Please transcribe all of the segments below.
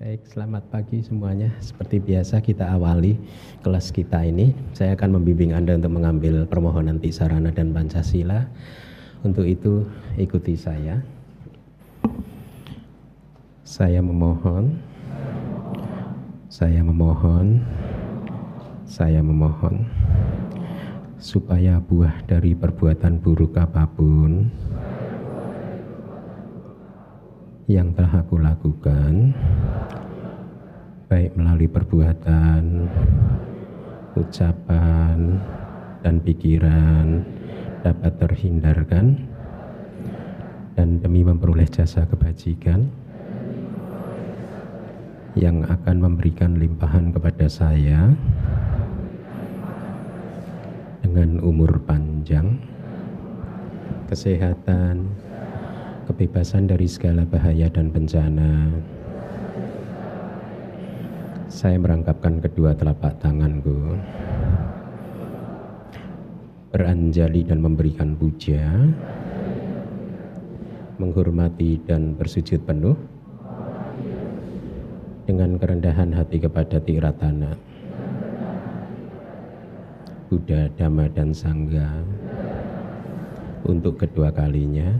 Baik, selamat pagi semuanya. Seperti biasa kita awali kelas kita ini. Saya akan membimbing Anda untuk mengambil permohonan Tisarana dan Pancasila. Untuk itu ikuti saya. Saya memohon. Saya memohon. Saya memohon. Supaya buah dari perbuatan buruk apapun yang telah aku lakukan, baik melalui perbuatan, ucapan, dan pikiran, dapat terhindarkan, dan demi memperoleh jasa kebajikan yang akan memberikan limpahan kepada saya dengan umur panjang, kesehatan, kebebasan dari segala bahaya dan bencana. Saya merangkapkan kedua telapak tanganku, beranjali dan memberikan puja, menghormati dan bersujud penuh dengan kerendahan hati kepada Tiratana, Buddha, Dhamma, dan Sangha, untuk kedua kalinya,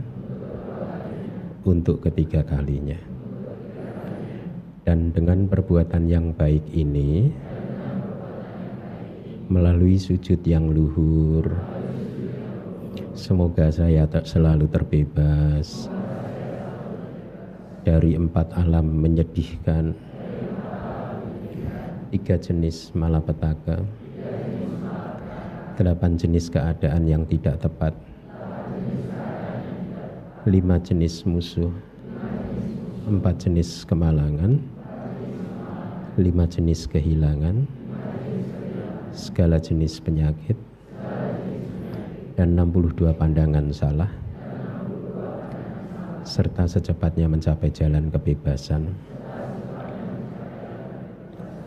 untuk ketiga kalinya. Dan dengan perbuatan yang baik ini, melalui sujud yang luhur, semoga saya selalu terbebas dari empat alam menyedihkan, tiga jenis malapetaka, 8 jenis keadaan yang tidak tepat, 5 jenis musuh, 4 jenis kemalangan, 5 jenis kehilangan, segala jenis penyakit, dan 62 pandangan salah, serta secepatnya mencapai jalan kebebasan.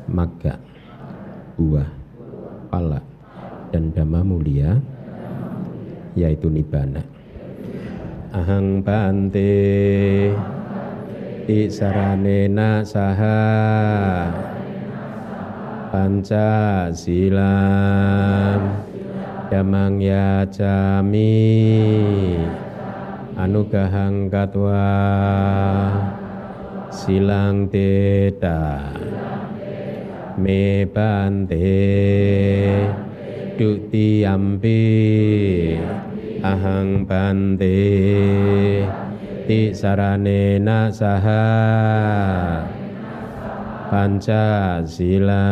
Maka buah, pala, dan dhamma mulia, yaitu nibbana. Ahang bante tisaranena saha Pancasila dhammang yacami anugahang katwa silang teta me bante duti ampi ahang bante tisaranena saha Pancasila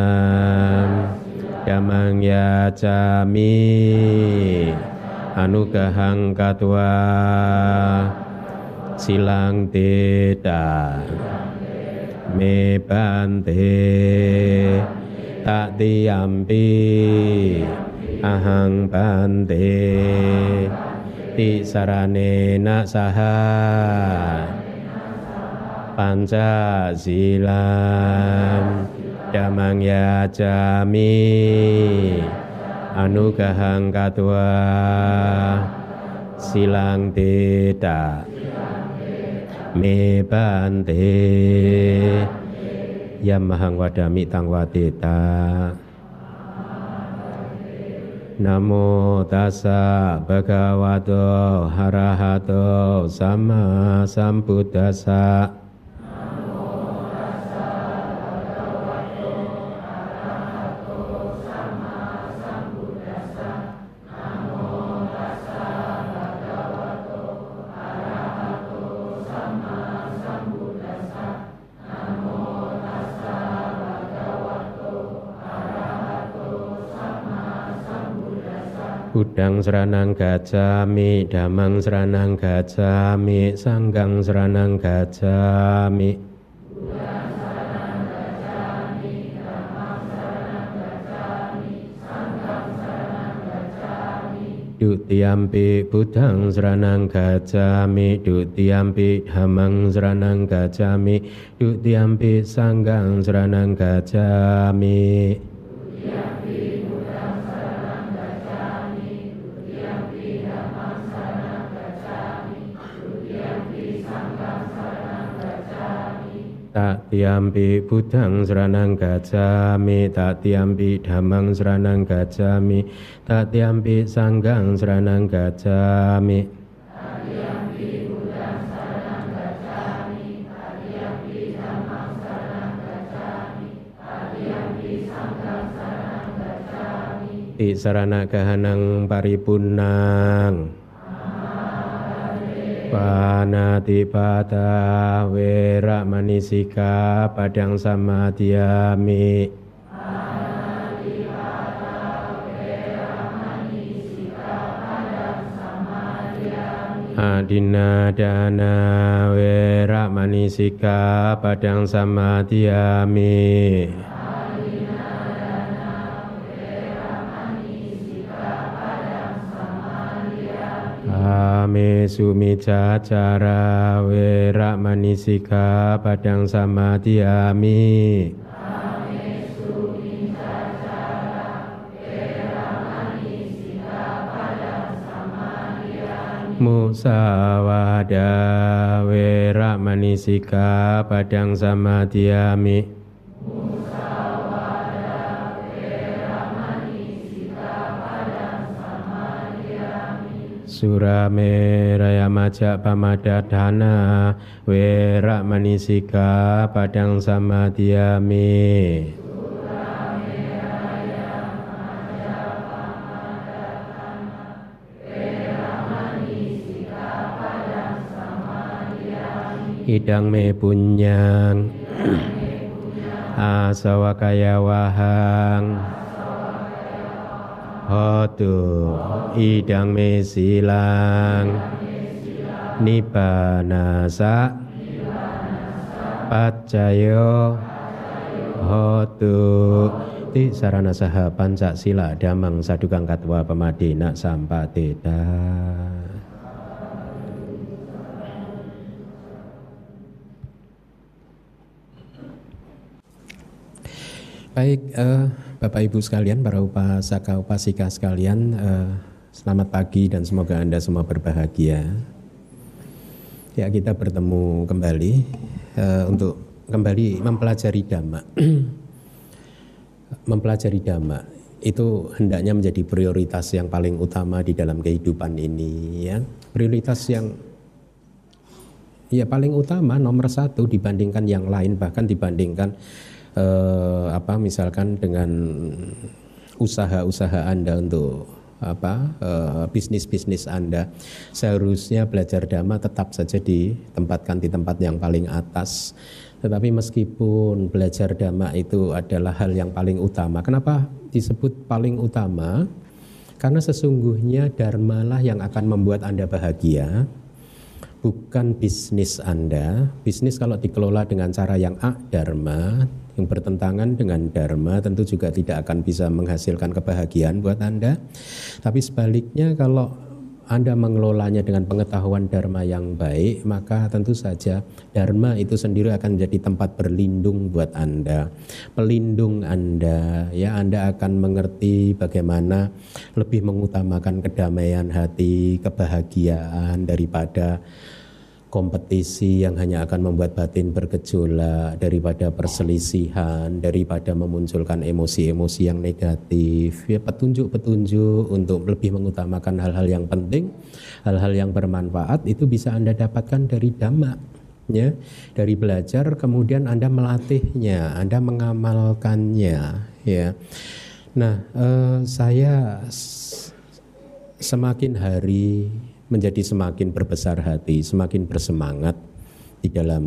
dhammang yacami anugahang katwa silang teta me bante tati ampi ahang bante tisaranena saha Pancasila dhammang yacami anugahang katwa silang teta me bante yamahang wadami tangwa teta. Namo tassa bhagavato arahato samma sambuddhassa. Namo tassa bhagavato arahato samma sambuddhassa. Namo tassa bhagavato arahato samma sambuddhassa. Namo tassa bhagavato arahato samma sambuddhassa. Buddhang saranang gacchami, dhammang saranang gacchami, sanghang saranang gacchami. Buddhang saranang gacchami, dhammang saranang gacchami, sanghang saranang gacchami. Dutiyampi buddhang saranang gacchami, dutiyampi dhammang saranang gacchami, dutiyampi sanghang saranang gacchami. Tatiyampi Buddhang saranang gacchami, tatiyampi Dhammang saranang gacchami, tatiyampi Sanggang saranang gacchami. Tatiyampi Buddhang saranang gacchami, tatiyampi Dhammang saranang gacchami, tatiyampi Sanggang saranang gacchami. Ti sarana gahanang paripunang. Panati pata wera manisika padang samadhyami. Panati pata wera manisika padang samadhyami. Adina dana wera manisika padang samadhyami. Ame sumica cara wera manisika padang samadhyami. Ame sumica cara wera manisika padang samadhyami. Musawada wera manisika padang samadhyami. Surame rayamaja pamadadhana wera manisika padang samadhyami. Surame rayamaja pamadadhana wera manisika padang samadhyami. Idang me punyang asawakaya wahang. Hotu idang mesilang nibanasa pacayo hotu ti sarana saha pancak sila damang sadukang katwa pemadina sampateda. Baik, Bapak Ibu sekalian, para upasaka upasika sekalian, selamat pagi dan semoga Anda semua berbahagia. Ya, kita bertemu kembali untuk kembali mempelajari Dhamma. Mempelajari Dhamma itu hendaknya menjadi prioritas yang paling utama di dalam kehidupan ini, ya. Prioritas yang ya paling utama, nomor satu dibandingkan yang lain, bahkan dibandingkan misalkan dengan usaha-usaha Anda untuk bisnis-bisnis Anda. Seharusnya belajar Dhamma tetap saja ditempatkan di tempat yang paling atas. Tetapi meskipun belajar Dhamma itu adalah hal yang paling utama, kenapa disebut paling utama? Karena sesungguhnya Dharmalah yang akan membuat Anda bahagia, bukan bisnis Anda. Bisnis kalau dikelola dengan cara yang adharma, yang bertentangan dengan Dharma, tentu juga tidak akan bisa menghasilkan kebahagiaan buat Anda. Tapi sebaliknya, kalau Anda mengelolanya dengan pengetahuan Dharma yang baik, maka tentu saja Dharma itu sendiri akan menjadi tempat berlindung buat Anda, pelindung Anda. Ya, Anda akan mengerti bagaimana lebih mengutamakan kedamaian hati, kebahagiaan daripada kompetisi yang hanya akan membuat batin bergejolak, daripada perselisihan, daripada memunculkan emosi-emosi yang negatif. Ya, petunjuk-petunjuk untuk lebih mengutamakan hal-hal yang penting, hal-hal yang bermanfaat itu bisa Anda dapatkan dari Dhamma, ya. Dari belajar kemudian Anda melatihnya, Anda mengamalkannya, ya. Nah, saya semakin hari menjadi semakin berbesar hati, semakin bersemangat di dalam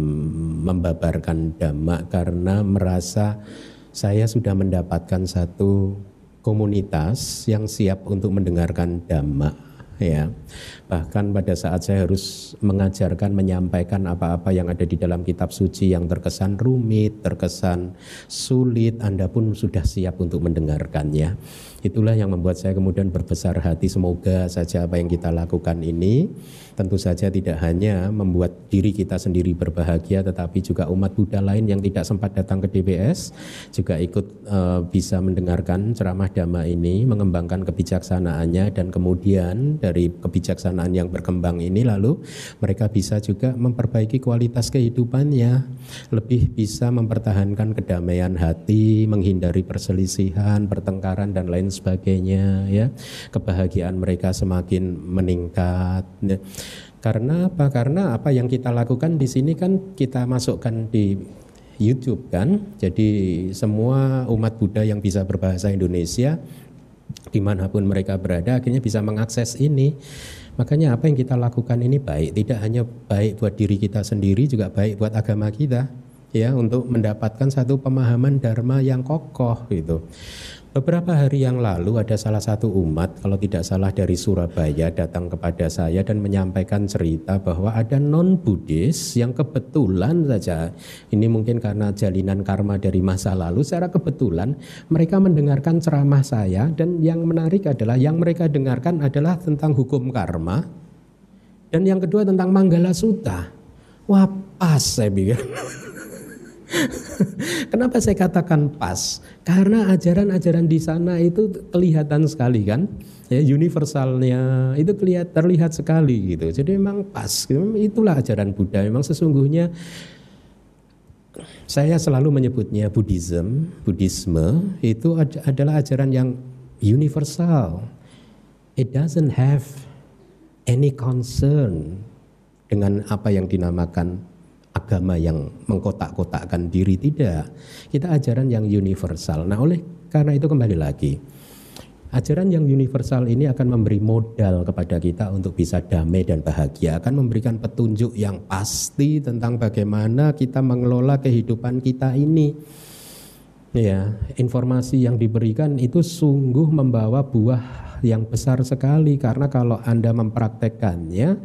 membabarkan Dhamma, karena merasa saya sudah mendapatkan satu komunitas yang siap untuk mendengarkan Dhamma, ya. Bahkan pada saat saya harus mengajarkan, menyampaikan apa-apa yang ada di dalam kitab suci yang terkesan rumit, terkesan sulit, Anda pun sudah siap untuk mendengarkannya. Itulah yang membuat saya kemudian berbesar hati. Semoga saja apa yang kita lakukan ini tentu saja tidak hanya membuat diri kita sendiri berbahagia, tetapi juga umat Buddha lain yang tidak sempat datang ke DBS juga ikut bisa mendengarkan ceramah Dhamma ini, mengembangkan kebijaksanaannya, dan kemudian dari kebijaksanaan yang berkembang ini lalu mereka bisa juga memperbaiki kualitas kehidupannya, lebih bisa mempertahankan kedamaian hati, menghindari perselisihan, pertengkaran dan lain sebagainya, ya. Kebahagiaan mereka semakin meningkat. Karena apa? Karena apa yang kita lakukan di sini kan kita masukkan di YouTube kan. Jadi semua umat Buddha yang bisa berbahasa Indonesia dimanapun mereka berada akhirnya bisa mengakses ini. Makanya apa yang kita lakukan ini baik. Tidak hanya baik buat diri kita sendiri, juga baik buat agama kita, ya, untuk mendapatkan satu pemahaman Dharma yang kokoh gitu. Beberapa hari yang lalu ada salah satu umat, kalau tidak salah dari Surabaya, datang kepada saya dan menyampaikan cerita bahwa ada non-Buddhis yang kebetulan saja, ini mungkin karena jalinan karma dari masa lalu, secara kebetulan mereka mendengarkan ceramah saya, dan yang menarik adalah yang mereka dengarkan adalah tentang hukum karma, dan yang kedua tentang Manggala Sutta. Wah, pas, saya pikir. Kenapa saya katakan pas? Karena ajaran-ajaran di sana itu kelihatan sekali kan, ya, universalnya itu terlihat sekali gitu. Jadi memang pas. Itulah ajaran Buddha. Memang sesungguhnya saya selalu menyebutnya Buddhisme itu adalah ajaran yang universal. It doesn't have any concern dengan apa yang dinamakan agama yang mengkotak-kotakkan diri, tidak. Kita ajaran yang universal. Nah, oleh karena itu kembali lagi, ajaran yang universal ini akan memberi modal kepada kita untuk bisa damai dan bahagia. Akan memberikan petunjuk yang pasti tentang bagaimana kita mengelola kehidupan kita ini. Ya, informasi yang diberikan itu sungguh membawa buah yang besar sekali, karena kalau Anda mempraktekannya.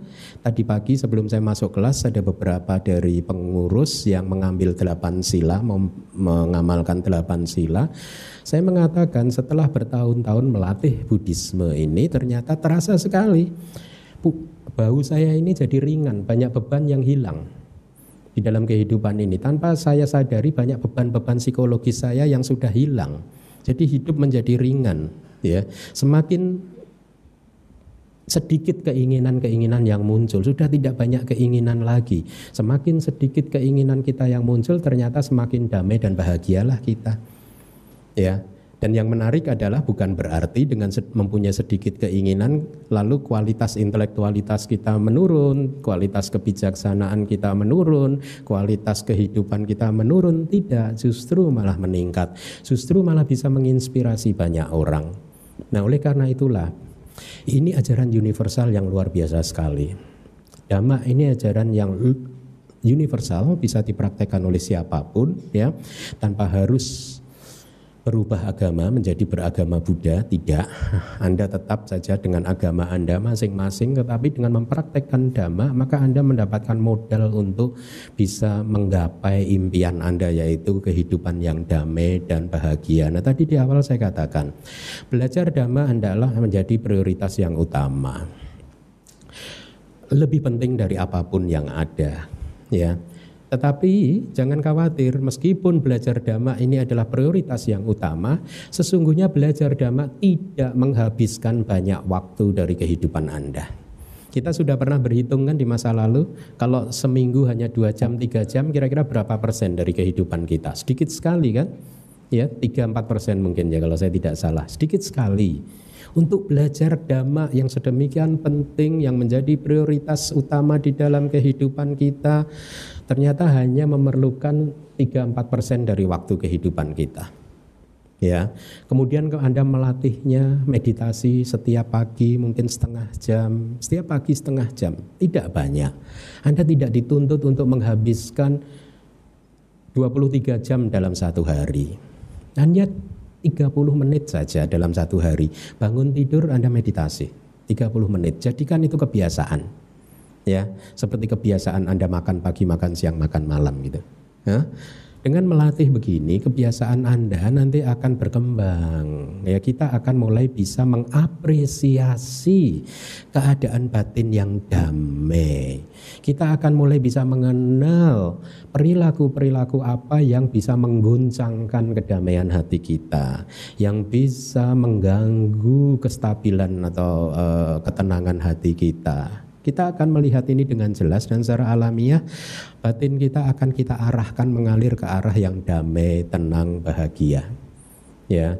Tadi pagi sebelum saya masuk kelas ada beberapa dari pengurus yang mengambil 8 sila, mengamalkan 8 sila. Saya mengatakan setelah bertahun-tahun melatih Buddhisme ini ternyata terasa sekali. Bau saya ini jadi ringan, banyak beban yang hilang di dalam kehidupan ini. Tanpa saya sadari banyak beban-beban psikologis saya yang sudah hilang. Jadi hidup menjadi ringan, ya. Semakin sedikit keinginan-keinginan yang muncul, sudah tidak banyak keinginan lagi. Semakin sedikit keinginan kita yang muncul, ternyata semakin damai dan bahagialah kita, ya. Dan yang menarik adalah bukan berarti dengan mempunyai sedikit keinginan lalu kualitas intelektualitas kita menurun, kualitas kebijaksanaan kita menurun, kualitas kehidupan kita menurun. Tidak, justru malah meningkat, justru malah bisa menginspirasi banyak orang. Nah, oleh karena itulah ini ajaran universal yang luar biasa sekali. Dhamma ini ajaran yang universal, bisa dipraktekkan oleh siapapun, ya, tanpa harus berubah agama menjadi beragama Buddha, tidak. Anda tetap saja dengan agama Anda masing-masing, tetapi dengan mempraktekkan Dhamma maka Anda mendapatkan modal untuk bisa menggapai impian Anda, yaitu kehidupan yang damai dan bahagia. Nah, tadi di awal saya katakan belajar Dhamma adalah menjadi prioritas yang utama, lebih penting dari apapun yang ada, ya. Tetapi jangan khawatir, meskipun belajar Dhamma ini adalah prioritas yang utama, sesungguhnya belajar Dhamma tidak menghabiskan banyak waktu dari kehidupan Anda. Kita sudah pernah berhitung kan di masa lalu, kalau seminggu hanya 2 jam, 3 jam kira-kira berapa persen dari kehidupan kita? Sedikit sekali kan? Ya, 3-4% mungkin ya kalau saya tidak salah. Sedikit sekali. Untuk belajar Dhamma yang sedemikian penting, yang menjadi prioritas utama di dalam kehidupan kita, ternyata hanya memerlukan 3-4% dari waktu kehidupan kita, ya. Kemudian kalau Anda melatihnya meditasi setiap pagi mungkin setengah jam, setiap pagi setengah jam, tidak banyak. Anda tidak dituntut untuk menghabiskan 23 jam dalam satu hari, hanya 30 menit saja dalam satu hari. Bangun tidur Anda meditasi 30 menit. Jadikan itu kebiasaan, ya. Seperti kebiasaan Anda makan pagi, makan siang, makan malam gitu, ya. Dengan melatih begini, kebiasaan Anda nanti akan berkembang. Ya, kita akan mulai bisa mengapresiasi keadaan batin yang damai. Kita akan mulai bisa mengenal perilaku-perilaku apa yang bisa mengguncangkan kedamaian hati kita, yang bisa mengganggu kestabilan atau ketenangan hati kita. Kita akan melihat ini dengan jelas dan secara alamiah batin kita akan kita arahkan mengalir ke arah yang damai, tenang, bahagia. Ya,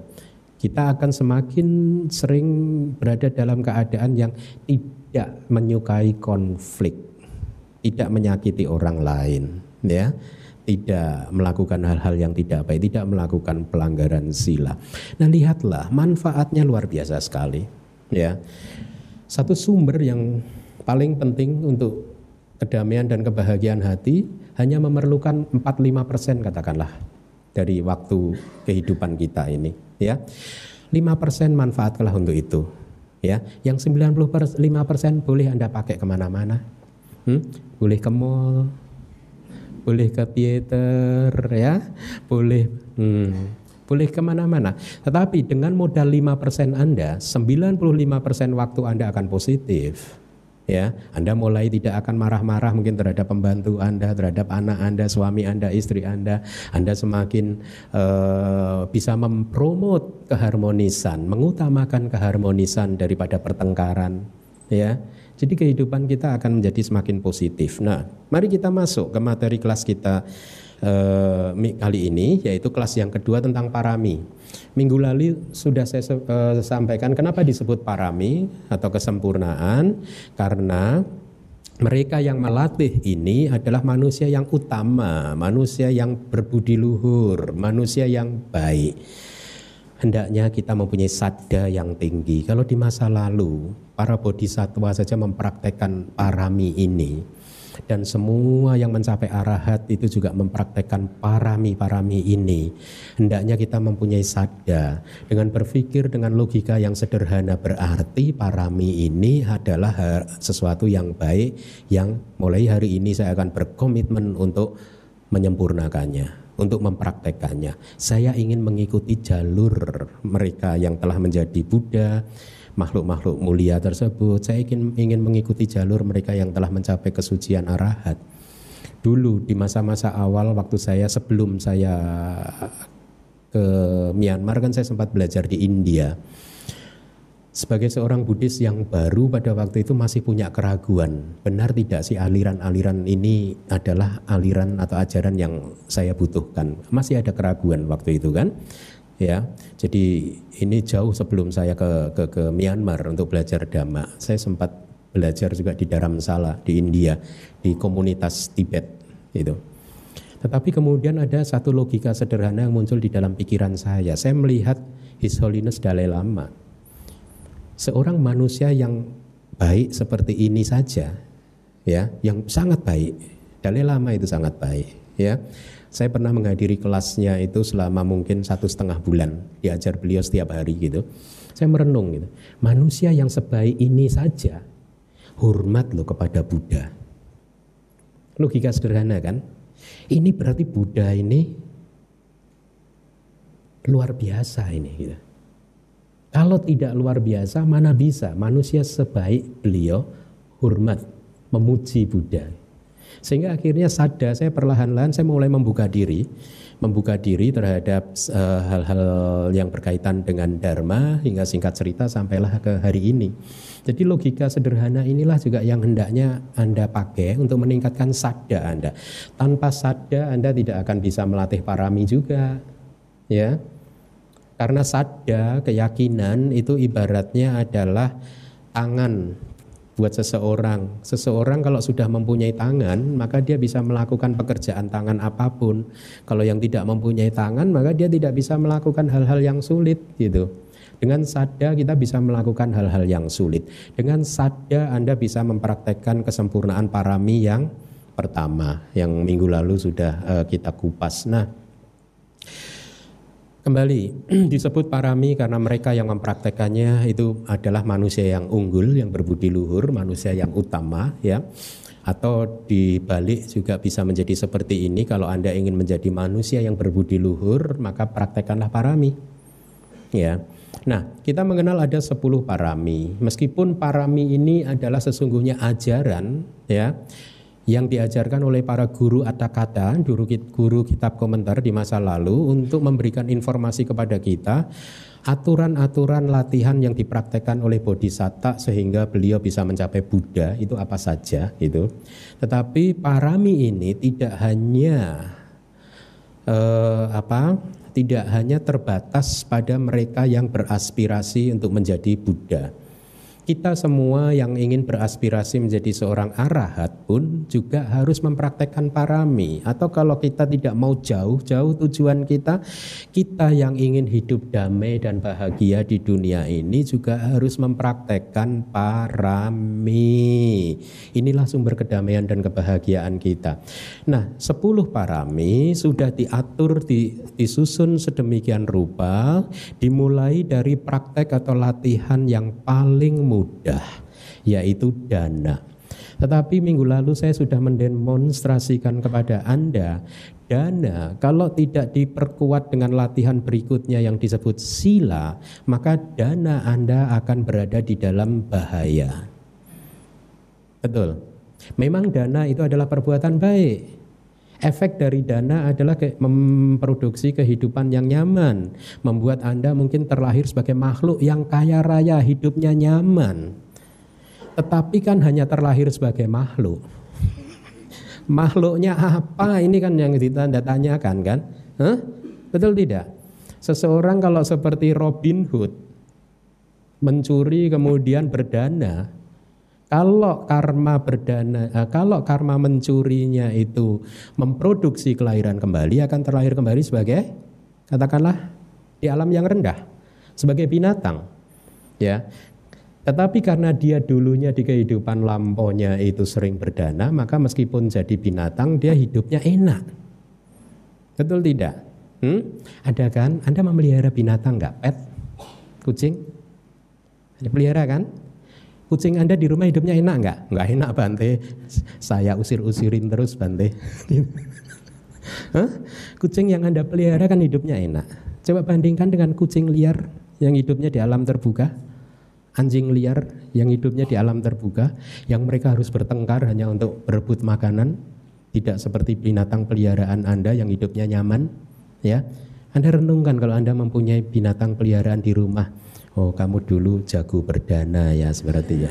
kita akan semakin sering berada dalam keadaan yang tidak menyukai konflik, tidak menyakiti orang lain, ya, tidak melakukan hal-hal yang tidak baik, tidak melakukan pelanggaran sila. Nah, lihatlah manfaatnya luar biasa sekali. Ya, satu sumber yang paling penting untuk kedamaian dan kebahagiaan hati hanya memerlukan 4-5% katakanlah dari waktu kehidupan kita ini, ya. 5% manfaatlah untuk itu, ya. Yang 95% boleh Anda pakai kemana-mana. Boleh ke mall, boleh ke teater, ya, boleh boleh kemana-mana. Tetapi dengan modal 5% Anda, 95% waktu Anda akan positif. Ya, Anda mulai tidak akan marah-marah mungkin terhadap pembantu Anda, terhadap anak Anda, suami Anda, istri Anda. Anda semakin bisa mempromot keharmonisan, mengutamakan keharmonisan daripada pertengkaran. Ya, jadi kehidupan kita akan menjadi semakin positif. Nah, mari kita masuk ke materi kelas kita kali ini, yaitu kelas yang kedua tentang parami. Minggu lalu sudah saya sampaikan kenapa disebut parami atau kesempurnaan, karena mereka yang melatih ini adalah manusia yang utama, manusia yang berbudi luhur, manusia yang baik. Hendaknya kita mempunyai sadda yang tinggi. Kalau di masa lalu para bodhisatwa saja mempraktekkan parami ini, dan semua yang mencapai arahat itu juga mempraktekkan parami-parami ini. Hendaknya kita mempunyai sadda dengan berpikir dengan logika yang sederhana, berarti parami ini adalah sesuatu yang baik yang mulai hari ini saya akan berkomitmen untuk menyempurnakannya, untuk mempraktekannya. Saya ingin mengikuti jalur mereka yang telah menjadi Buddha, makhluk-makhluk mulia tersebut. Saya ingin mengikuti jalur mereka yang telah mencapai kesucian arahat. Dulu di masa-masa awal waktu saya sebelum saya ke Myanmar, kan saya sempat belajar di India. Sebagai seorang Buddhis yang baru pada waktu itu masih punya keraguan, benar tidak sih aliran-aliran ini adalah aliran atau ajaran yang saya butuhkan. Masih ada keraguan waktu itu, kan. Ya, jadi ini jauh sebelum saya ke Myanmar untuk belajar Dhamma. Saya sempat belajar juga di Dharamsala di India, di komunitas Tibet itu. Tetapi kemudian ada satu logika sederhana yang muncul di dalam pikiran saya. Saya melihat His Holiness Dalai Lama, seorang manusia yang baik seperti ini saja, ya, yang sangat baik. Dalai Lama itu sangat baik, ya. Saya pernah menghadiri kelasnya itu selama mungkin 1,5 bulan, diajar beliau setiap hari gitu. Saya merenung gitu, manusia yang sebaik ini saja hormat loh kepada Buddha. Logika sederhana, kan. Ini berarti Buddha ini luar biasa ini gitu. Kalau tidak luar biasa, mana bisa manusia sebaik beliau hormat, memuji Buddha. Sehingga akhirnya sadar saya perlahan-lahan, saya mulai membuka diri terhadap hal-hal yang berkaitan dengan Dharma, hingga singkat cerita sampailah ke hari ini. Jadi logika sederhana inilah juga yang hendaknya Anda pakai untuk meningkatkan sadda Anda. Tanpa sadda Anda tidak akan bisa melatih parami juga, ya. Karena sadda, keyakinan itu ibaratnya adalah tangan buat seseorang. Seseorang kalau sudah mempunyai tangan, maka dia bisa melakukan pekerjaan tangan apapun. Kalau yang tidak mempunyai tangan, maka dia tidak bisa melakukan hal-hal yang sulit gitu. Dengan sadda kita bisa melakukan hal-hal yang sulit. Dengan sadda Anda bisa mempraktekkan kesempurnaan parami yang pertama, yang minggu lalu sudah kita kupas. Nah, kembali disebut parami karena mereka yang mempraktekannya itu adalah manusia yang unggul, yang berbudi luhur, manusia yang utama, ya. Atau dibalik juga bisa menjadi seperti ini, kalau Anda ingin menjadi manusia yang berbudi luhur, maka praktekkanlah parami. Ya. Nah, kita mengenal ada 10 parami. Meskipun parami ini adalah sesungguhnya ajaran, ya, yang diajarkan oleh para guru atakata, guru kitab komentar di masa lalu untuk memberikan informasi kepada kita aturan-aturan latihan yang dipraktekkan oleh bodhisatta sehingga beliau bisa mencapai Buddha, itu apa saja gitu. Tetapi parami ini tidak hanya terbatas pada mereka yang beraspirasi untuk menjadi Buddha. Kita semua yang ingin beraspirasi menjadi seorang arahat pun juga harus mempraktekkan parami. Atau kalau kita tidak mau jauh-jauh tujuan kita, kita yang ingin hidup damai dan bahagia di dunia ini juga harus mempraktekkan parami. Inilah sumber kedamaian dan kebahagiaan kita. Nah, 10 parami sudah diatur, disusun sedemikian rupa, dimulai dari praktek atau latihan yang paling mudah, yaitu dana. Tetapi minggu lalu saya sudah mendemonstrasikan kepada Anda, dana kalau tidak diperkuat dengan latihan berikutnya yang disebut sila, maka dana Anda akan berada di dalam bahaya. Betul. Memang dana itu adalah perbuatan baik. Efek dari dana adalah memproduksi kehidupan yang nyaman, membuat Anda mungkin terlahir sebagai makhluk yang kaya raya, hidupnya nyaman. Tetapi kan hanya terlahir sebagai makhluk. Makhluknya apa? Ini kan yang ditanyakan kan? Hah? Betul tidak? Seseorang kalau seperti Robin Hood, mencuri kemudian berdana. Kalau karma mencurinya itu memproduksi kelahiran kembali, akan terlahir kembali sebagai, katakanlah di alam yang rendah, sebagai binatang, ya. Tetapi karena dia dulunya di kehidupan lampaunya itu sering berdana, maka meskipun jadi binatang dia hidupnya enak. Betul tidak? Ada kan? Anda memelihara binatang nggak? Pet, kucing, Anda pelihara kan? Kucing Anda di rumah hidupnya enak enggak? Enggak enak, Bante. Saya usir-usirin terus, Bante. Kucing yang Anda pelihara kan hidupnya enak. Coba bandingkan dengan kucing liar yang hidupnya di alam terbuka. Anjing liar yang hidupnya di alam terbuka. Yang mereka harus bertengkar hanya untuk berebut makanan. Tidak seperti binatang peliharaan Anda yang hidupnya nyaman. Ya, Anda renungkan kalau Anda mempunyai binatang peliharaan di rumah. Oh, kamu dulu jago berdana ya sepertinya.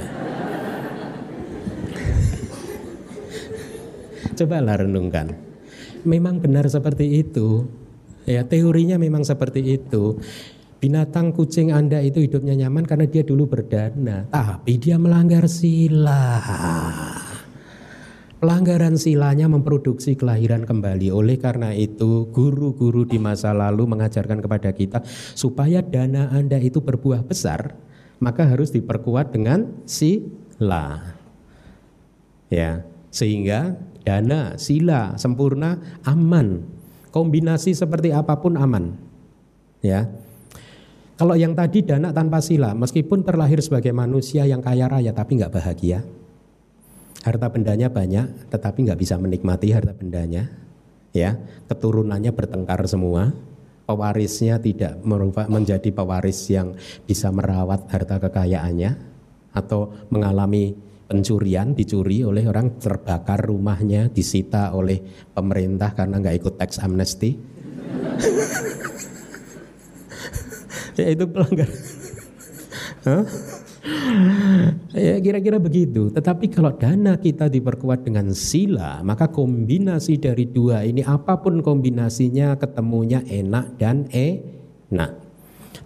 Cobalah renungkan. Memang benar seperti itu. Ya, teorinya memang seperti itu. Binatang kucing Anda itu hidupnya nyaman karena dia dulu berdana, tapi dia melanggar sila. Pelanggaran silanya memproduksi kelahiran kembali. Oleh karena itu, guru-guru di masa lalu mengajarkan kepada kita supaya dana Anda itu berbuah besar, maka harus diperkuat dengan sila. Ya, sehingga dana, sila, sempurna, aman. Kombinasi seperti apapun aman. Ya. Kalau yang tadi dana tanpa sila, meskipun terlahir sebagai manusia yang kaya raya tapi nggak bahagia. Harta bendanya banyak, tetapi nggak bisa menikmati harta bendanya. Ya, keturunannya bertengkar semua. Pewarisnya tidak menjadi pewaris yang bisa merawat harta kekayaannya, atau mengalami pencurian, dicuri oleh orang, terbakar rumahnya, disita oleh pemerintah karena nggak ikut tax amnesty. Ya itu pelanggaran. Ya kira-kira begitu. Tetapi kalau dana kita diperkuat dengan sila, maka kombinasi dari dua ini, apapun kombinasinya, ketemunya enak dan enak.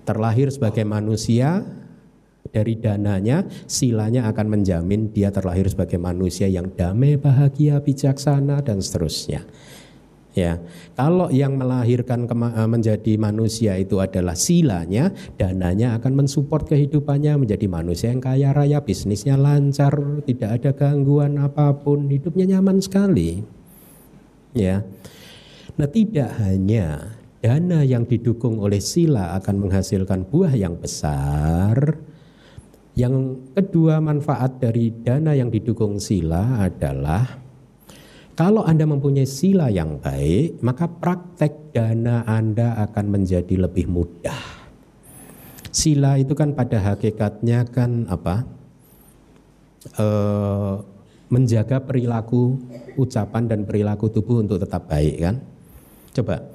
Terlahir sebagai manusia dari dananya, silanya akan menjamin dia terlahir sebagai manusia yang damai, bahagia, bijaksana dan seterusnya. Ya, kalau yang melahirkan menjadi manusia itu adalah silanya, dananya akan mensupport kehidupannya menjadi manusia yang kaya raya, bisnisnya lancar, tidak ada gangguan apapun, hidupnya nyaman sekali. Ya. Nah, tidak hanya dana yang didukung oleh sila akan menghasilkan buah yang besar, Yang kedua, manfaat dari dana yang didukung sila adalah kalau Anda mempunyai sila yang baik, maka praktek dana Anda akan menjadi lebih mudah. Sila itu kan pada hakikatnya kan apa? Menjaga perilaku ucapan dan perilaku tubuh untuk tetap baik kan? Coba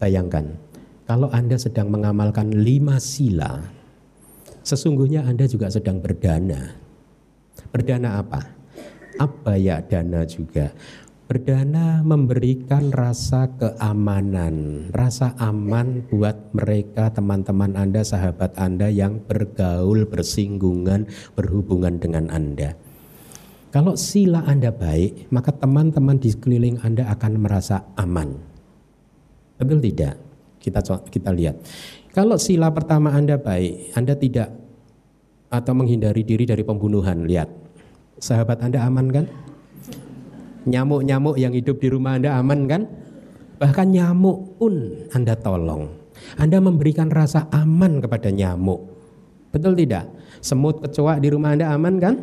bayangkan, kalau Anda sedang mengamalkan 5 sila, sesungguhnya Anda juga sedang berdana. Berdana apa? Abaya dana juga. Berdana memberikan rasa keamanan, rasa aman buat mereka, teman-teman Anda, sahabat Anda yang bergaul, bersinggungan, berhubungan dengan Anda. Kalau sila Anda baik, maka teman-teman di sekeliling Anda akan merasa aman. Betul tidak? Kita lihat. Kalau sila pertama Anda baik, Anda tidak atau menghindari diri dari pembunuhan, lihat. Sahabat Anda aman kan? Nyamuk-nyamuk yang hidup di rumah Anda aman kan? Bahkan nyamuk pun Anda tolong. Anda memberikan rasa aman kepada nyamuk. Betul tidak? Semut, kecoa di rumah Anda aman kan?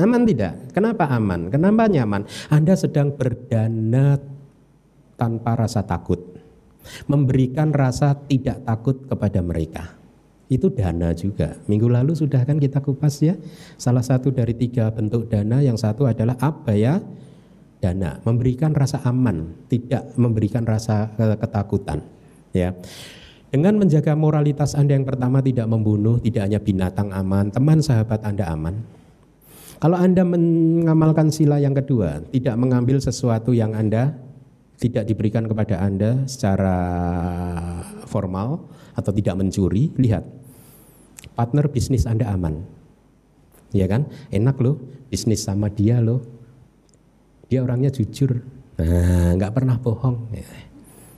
Aman tidak? Kenapa aman? Kenapa nyaman? Anda sedang berdana tanpa rasa takut. Memberikan rasa tidak takut kepada mereka. Itu dana juga. Minggu lalu sudah kan kita kupas ya. Salah satu dari 3 bentuk dana. Yang satu adalah abaya dana. Memberikan rasa aman. Tidak memberikan rasa ketakutan. Ya. Dengan menjaga moralitas Anda yang pertama, tidak membunuh. Tidak hanya binatang aman. Teman sahabat Anda aman. Kalau Anda mengamalkan sila yang kedua, tidak mengambil sesuatu yang Anda tidak diberikan kepada Anda secara formal, atau tidak mencuri, lihat. Partner bisnis Anda aman. Ya kan? Enak loh, bisnis sama dia loh. Dia orangnya jujur. Nah, enggak pernah bohong. Ya.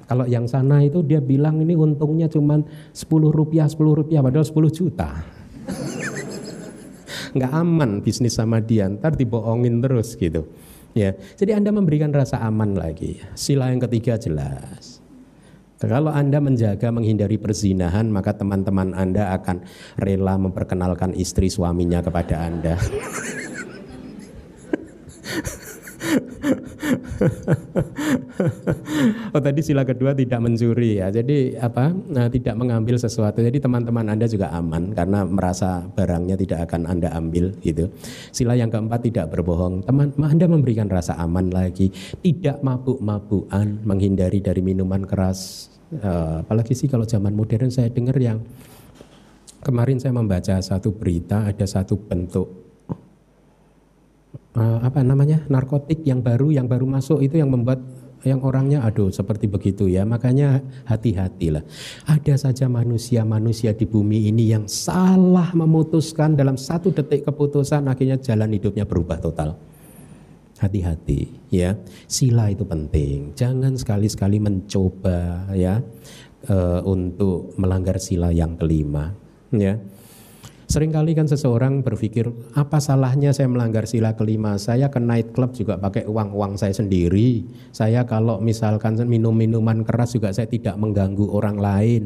Kalau yang sana itu dia bilang ini untungnya cuma Rp10, padahal 10 juta. Enggak aman bisnis sama dia, ntar dibohongin terus gitu. Ya, jadi Anda memberikan rasa aman lagi. Sila yang ketiga jelas. Kalau Anda menjaga menghindari perzinahan, maka teman-teman Anda akan rela memperkenalkan istri suaminya kepada Anda. Oh, tadi sila kedua tidak mencuri ya. Jadi apa? Nah, tidak mengambil sesuatu. Jadi teman-teman Anda juga aman karena merasa barangnya tidak akan Anda ambil gitu. Sila yang keempat tidak berbohong. Teman Anda memberikan rasa aman lagi. Tidak mabuk-mabukan, menghindari dari minuman keras. Apalagi sih kalau zaman modern, saya dengar yang kemarin saya membaca satu berita, ada satu bentuk apa namanya, narkotik yang baru masuk itu, yang membuat yang orangnya aduh seperti begitu ya. Makanya hati-hatilah. Ada saja manusia di bumi ini yang salah memutuskan dalam 1 detik keputusan, akhirnya jalan hidupnya berubah total. Hati-hati ya. Sila itu penting. Jangan sekali-sekali mencoba ya untuk melanggar sila yang kelima ya. Seringkali kan seseorang berpikir, apa salahnya saya melanggar sila kelima, saya ke night club juga pakai uang saya sendiri, saya kalau misalkan minum-minuman keras juga saya tidak mengganggu orang lain,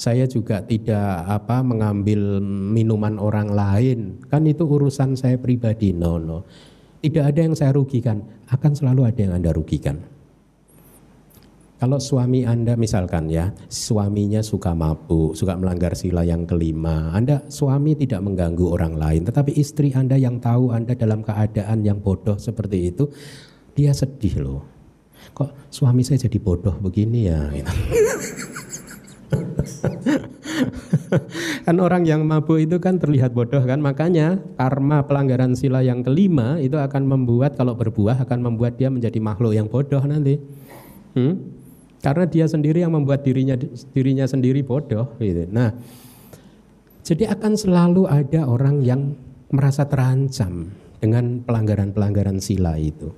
saya juga tidak mengambil minuman orang lain, kan itu urusan saya pribadi. No, tidak ada yang saya rugikan, akan selalu ada yang Anda rugikan. Kalau suami Anda misalkan ya, suaminya suka mabuk, suka melanggar sila yang kelima, Anda suami tidak mengganggu orang lain, tetapi istri Anda yang tahu Anda dalam keadaan yang bodoh seperti itu, dia sedih loh. Kok suami saya jadi bodoh begini ya? Kan orang yang mabuk itu kan terlihat bodoh kan, makanya karma pelanggaran sila yang kelima itu akan membuat, kalau berbuah akan membuat dia menjadi makhluk yang bodoh nanti. Karena dia sendiri yang membuat dirinya sendiri bodoh gitu. Nah, jadi akan selalu ada orang yang merasa terancam dengan pelanggaran-pelanggaran sila itu.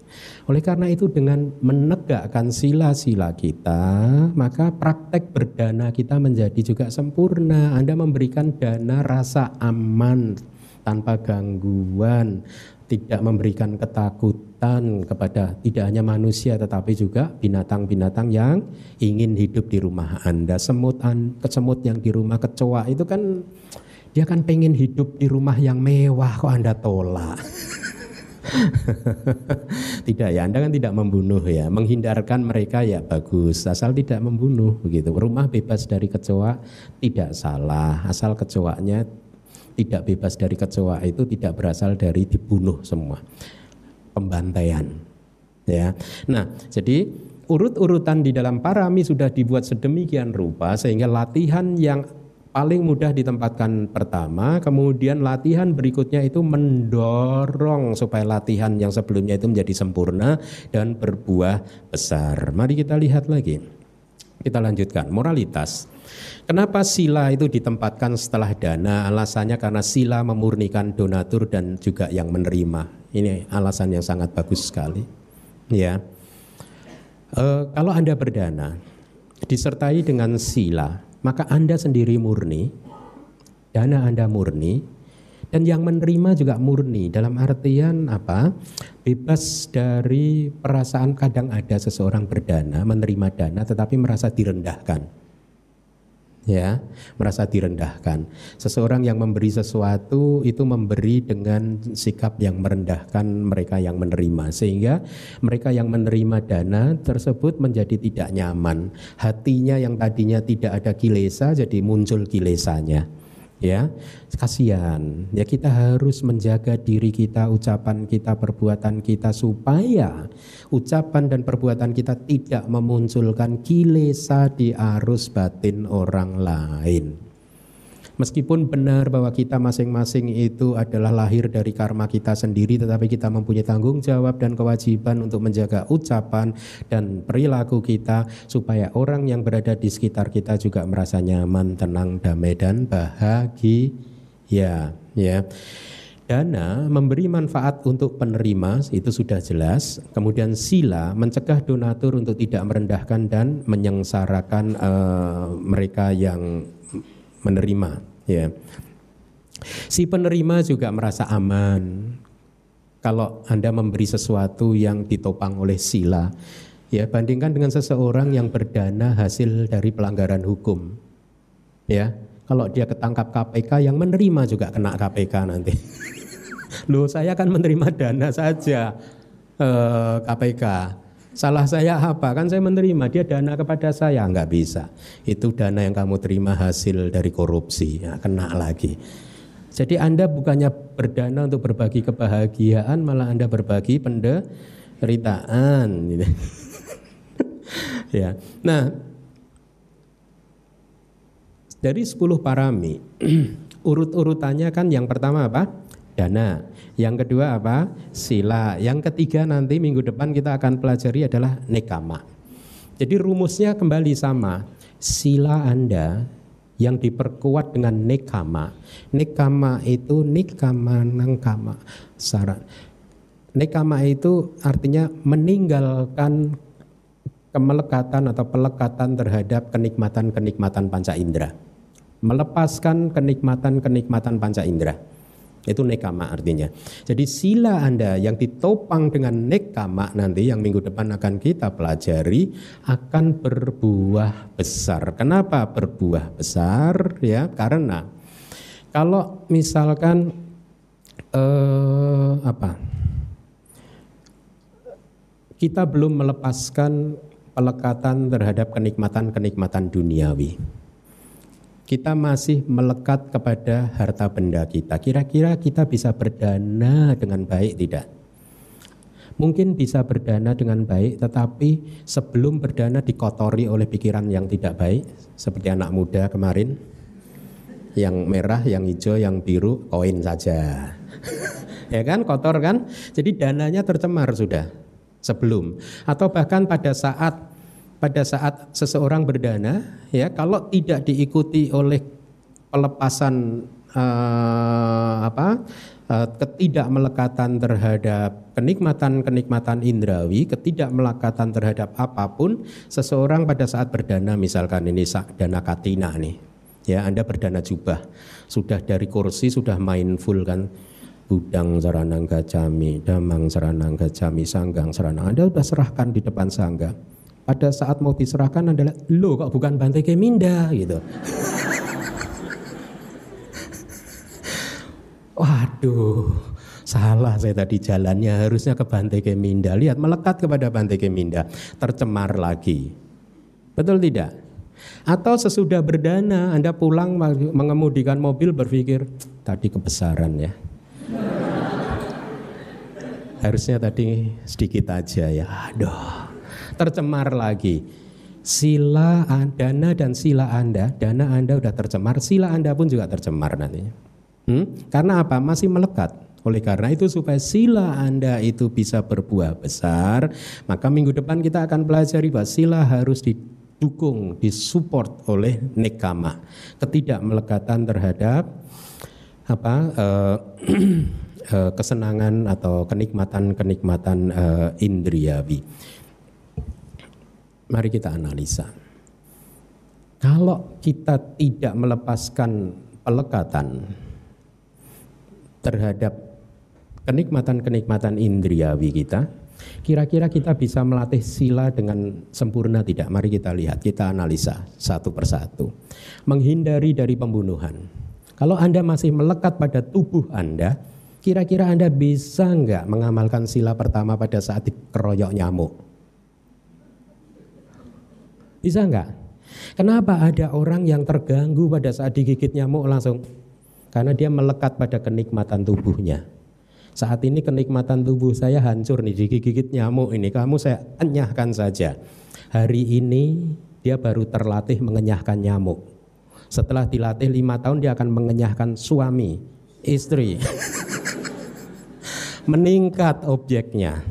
Oleh karena itu, dengan menegakkan sila-sila kita, maka praktek berdana kita menjadi juga sempurna. Anda memberikan dana rasa aman tanpa gangguan, tidak memberikan ketakutan kepada tidak hanya manusia tetapi juga binatang-binatang yang ingin hidup di rumah Anda. Semut yang di rumah, kecoa itu kan Dia kan pengen hidup di rumah yang mewah, kok Anda tolak? Tidak ya, Anda kan tidak membunuh ya. Menghindarkan mereka ya bagus, asal tidak membunuh begitu. Rumah bebas dari kecoa tidak salah, asal kecoanya tidak bebas dari kecoa itu tidak berasal dari dibunuh semua. Pembantaian ya. Nah, jadi urut-urutan di dalam parami sudah dibuat sedemikian rupa sehingga latihan yang paling mudah ditempatkan pertama, kemudian latihan berikutnya itu mendorong supaya latihan yang sebelumnya itu menjadi sempurna dan berbuah besar. Mari kita lihat lagi. Kita lanjutkan, moralitas. Kenapa sila itu ditempatkan setelah dana? Alasannya karena sila memurnikan donatur dan juga yang menerima. Ini alasan yang sangat bagus sekali. Ya, kalau Anda berdana disertai dengan sila, maka Anda sendiri murni, dana Anda murni, dan yang menerima juga murni. Dalam artian apa? Bebas dari perasaan, kadang ada seseorang berdana, menerima dana tetapi merasa direndahkan. Ya, merasa direndahkan. Seseorang yang memberi sesuatu itu memberi dengan sikap yang merendahkan mereka yang menerima, sehingga mereka yang menerima dana tersebut menjadi tidak nyaman. Hatinya yang tadinya tidak ada kilesa jadi muncul kilesanya. Ya, kasihan. Ya, kita harus menjaga diri kita, ucapan kita, perbuatan kita, supaya ucapan dan perbuatan kita tidak memunculkan kilesa di arus batin orang lain. Meskipun benar bahwa kita masing-masing itu adalah lahir dari karma kita sendiri, tetapi kita mempunyai tanggung jawab dan kewajiban untuk menjaga ucapan dan perilaku kita supaya orang yang berada di sekitar kita juga merasa nyaman, tenang, damai, dan bahagia. Ya. Dana memberi manfaat untuk penerima, itu sudah jelas. Kemudian sila mencegah donatur untuk tidak merendahkan dan menyengsarakan mereka yang menerima. Ya. Si penerima juga merasa aman kalau Anda memberi sesuatu yang ditopang oleh sila. Ya, bandingkan dengan seseorang yang berdana hasil dari pelanggaran hukum. Ya, kalau dia ketangkap KPK, yang menerima juga kena KPK nanti. Loh, saya kan menerima dana saja KPK. Salah saya apa? Kan saya menerima, dia dana kepada saya. Enggak bisa. Itu dana yang kamu terima hasil dari korupsi. Ya, kena lagi. Jadi Anda bukannya berdana untuk berbagi kebahagiaan, malah Anda berbagi penderitaan. Ya. Nah, dari 10 parami, urut-urutannya kan yang pertama apa? Dana. Yang kedua apa? Sila. Yang ketiga nanti minggu depan kita akan pelajari adalah nekama. Jadi rumusnya kembali sama. Sila Anda yang diperkuat dengan nekama. Nekama itu nikama nangkama saran. Nekama itu artinya meninggalkan kemelekatan atau pelekatan terhadap kenikmatan-kenikmatan panca indera. Melepaskan kenikmatan-kenikmatan panca indera. Itu nekama artinya. Jadi sila Anda yang ditopang dengan nekama nanti yang minggu depan akan kita pelajari akan berbuah besar. Kenapa berbuah besar? Ya, karena kalau misalkan kita belum melepaskan pelekatan terhadap kenikmatan-kenikmatan duniawi. Kita masih melekat kepada harta benda kita. Kira-kira kita bisa berdana dengan baik tidak? Mungkin bisa berdana dengan baik, tetapi sebelum berdana dikotori oleh pikiran yang tidak baik. Seperti anak muda kemarin, yang merah, yang hijau, yang biru, koin saja. Ya kan, kotor kan? Jadi dananya tercemar sudah sebelum. Atau bahkan pada saat seseorang berdana, ya kalau tidak diikuti oleh pelepasan ketidakmelekatan terhadap kenikmatan-kenikmatan indrawi, ketidakmelekatan terhadap apapun, seseorang pada saat berdana, misalkan ini dana katina nih, ya Anda berdana jubah, sudah dari kursi sudah mindful kan, budang saranang gacami, damang saranang gacami, sanggang saranang, Anda sudah serahkan di depan sangga. Pada saat mau diserahkan adalah, loh kok bukan Bante Keminda gitu. Aduh, salah saya tadi jalannya, harusnya ke Bante Keminda. Lihat, melekat kepada Bante Keminda, tercemar lagi. Betul tidak? Atau sesudah berdana, Anda pulang mengemudikan mobil berpikir, tadi kebesaran ya. Harusnya tadi sedikit aja ya. Aduh, tercemar lagi. Sila dana dan sila Anda, dana Anda sudah tercemar, sila Anda pun juga tercemar nantinya. Karena apa? Masih melekat. Oleh karena itu supaya sila Anda itu bisa berbuah besar, maka minggu depan kita akan pelajari bahwa sila harus didukung, disupport oleh nekama, ketidakmelekatan terhadap kesenangan atau kenikmatan-kenikmatan indriawi. Mari kita analisa. Kalau kita tidak melepaskan pelekatan terhadap kenikmatan-kenikmatan indriawi kita, kira-kira kita bisa melatih sila dengan sempurna tidak? Mari kita lihat, kita analisa satu persatu. Menghindari dari pembunuhan. Kalau Anda masih melekat pada tubuh Anda, kira-kira Anda bisa enggak mengamalkan sila pertama pada saat dikeroyok nyamuk? Bisa enggak? Kenapa ada orang yang terganggu pada saat digigit nyamuk langsung? Karena dia melekat pada kenikmatan tubuhnya. Saat ini kenikmatan tubuh saya hancur nih, digigit nyamuk ini, kamu saya enyahkan saja. Hari ini dia baru terlatih mengenyahkan nyamuk. Setelah dilatih 5 tahun dia akan mengenyahkan suami, istri. Meningkat objeknya.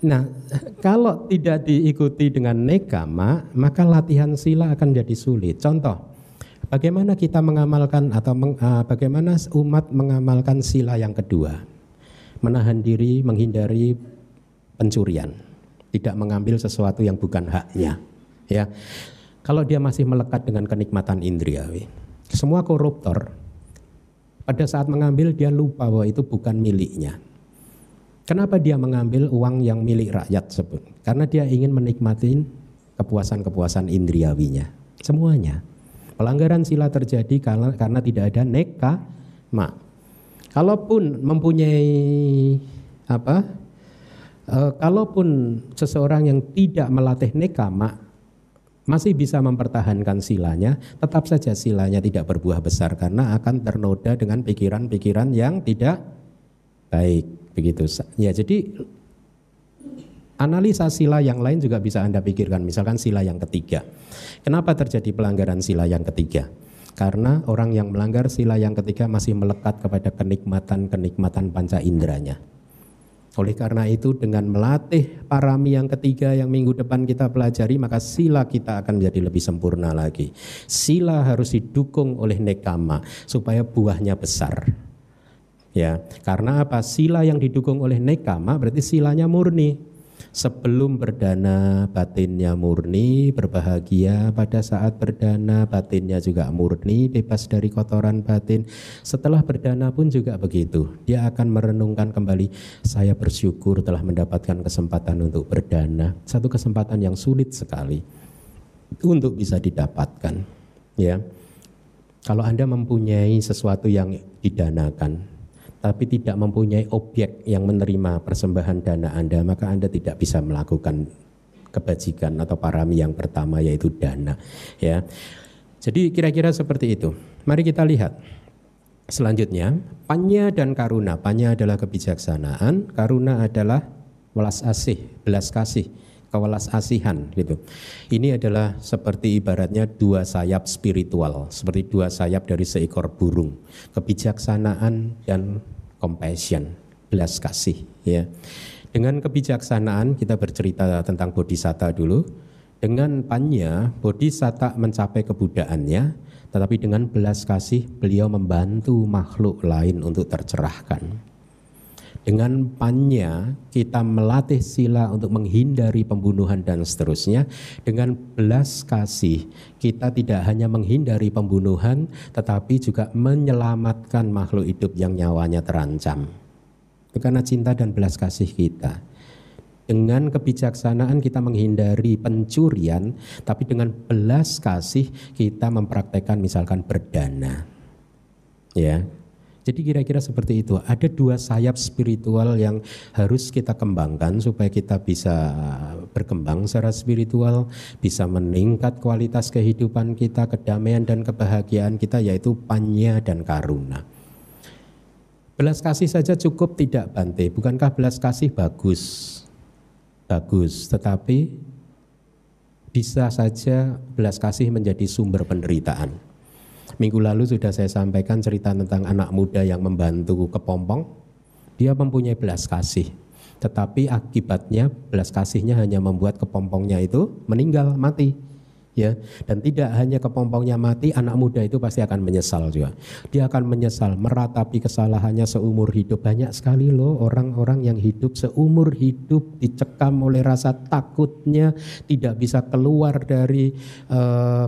Nah, kalau tidak diikuti dengan nekama, maka latihan sila akan jadi sulit. Contoh, bagaimana kita mengamalkan atau bagaimana umat mengamalkan sila yang kedua? Menahan diri, menghindari pencurian, tidak mengambil sesuatu yang bukan haknya. Ya, kalau dia masih melekat dengan kenikmatan indriawi, semua koruptor pada saat mengambil dia lupa bahwa itu bukan miliknya. Kenapa dia mengambil uang yang milik rakyat sebut? Karena dia ingin menikmati kepuasan-kepuasan indriawinya. Semuanya. Pelanggaran sila terjadi karena tidak ada nekama. Kalaupun mempunyai kalaupun seseorang yang tidak melatih nekama masih bisa mempertahankan silanya, tetap saja silanya tidak berbuah besar karena akan ternoda dengan pikiran-pikiran yang tidak baik. Begitu ya, jadi analisa sila yang lain juga bisa Anda pikirkan. Misalkan sila yang ketiga, kenapa terjadi pelanggaran sila yang ketiga? Karena orang yang melanggar sila yang ketiga masih melekat kepada kenikmatan-kenikmatan panca inderanya. Oleh karena itu dengan melatih parami yang ketiga yang minggu depan kita pelajari, maka sila kita akan menjadi lebih sempurna lagi. Sila harus didukung oleh nekama supaya buahnya besar. Ya, karena apa? Sila yang didukung oleh nekama berarti silanya murni. Sebelum berdana batinnya murni, berbahagia. Pada saat berdana batinnya juga murni, bebas dari kotoran batin. Setelah berdana pun juga begitu. Dia akan merenungkan kembali, saya bersyukur telah mendapatkan kesempatan untuk berdana. Satu kesempatan yang sulit sekali untuk bisa didapatkan. Ya, kalau Anda mempunyai sesuatu yang didanakan tapi tidak mempunyai objek yang menerima persembahan dana Anda, maka Anda tidak bisa melakukan kebajikan atau parami yang pertama yaitu dana. Ya, jadi kira-kira seperti itu. Mari kita lihat selanjutnya, panya dan karuna. Panya adalah kebijaksanaan, karuna adalah welas asih, belas kasih, kewelas asihan gitu. Ini adalah seperti ibaratnya dua sayap spiritual, seperti dua sayap dari seekor burung, kebijaksanaan dan compassion, belas kasih ya. Dengan kebijaksanaan kita bercerita tentang bodhisatta dulu. Dengan panya, bodhisatta mencapai kebudaannya, tetapi dengan belas kasih beliau membantu makhluk lain untuk tercerahkan. Dengan panya kita melatih sila untuk menghindari pembunuhan dan seterusnya. Dengan belas kasih kita tidak hanya menghindari pembunuhan, tetapi juga menyelamatkan makhluk hidup yang nyawanya terancam. Itu karena cinta dan belas kasih kita. Dengan kebijaksanaan kita menghindari pencurian, tapi dengan belas kasih kita mempraktekkan misalkan berdana. Ya. Jadi kira-kira seperti itu. Ada dua sayap spiritual yang harus kita kembangkan supaya kita bisa berkembang secara spiritual, bisa meningkat kualitas kehidupan kita, kedamaian dan kebahagiaan kita, yaitu panya dan karuna. Belas kasih saja cukup tidak, Bante? Bukankah belas kasih bagus? Bagus, tetapi bisa saja belas kasih menjadi sumber penderitaan. Minggu lalu sudah saya sampaikan cerita tentang anak muda yang membantu kepompong. Dia mempunyai belas kasih, tetapi akibatnya belas kasihnya hanya membuat kepompongnya itu meninggal, mati. Ya, dan tidak hanya kepompongnya mati, anak muda itu pasti akan menyesal juga. Dia akan menyesal, meratapi kesalahannya seumur hidup. Banyak sekali loh orang-orang yang hidup seumur hidup dicekam oleh rasa takutnya, tidak bisa keluar dari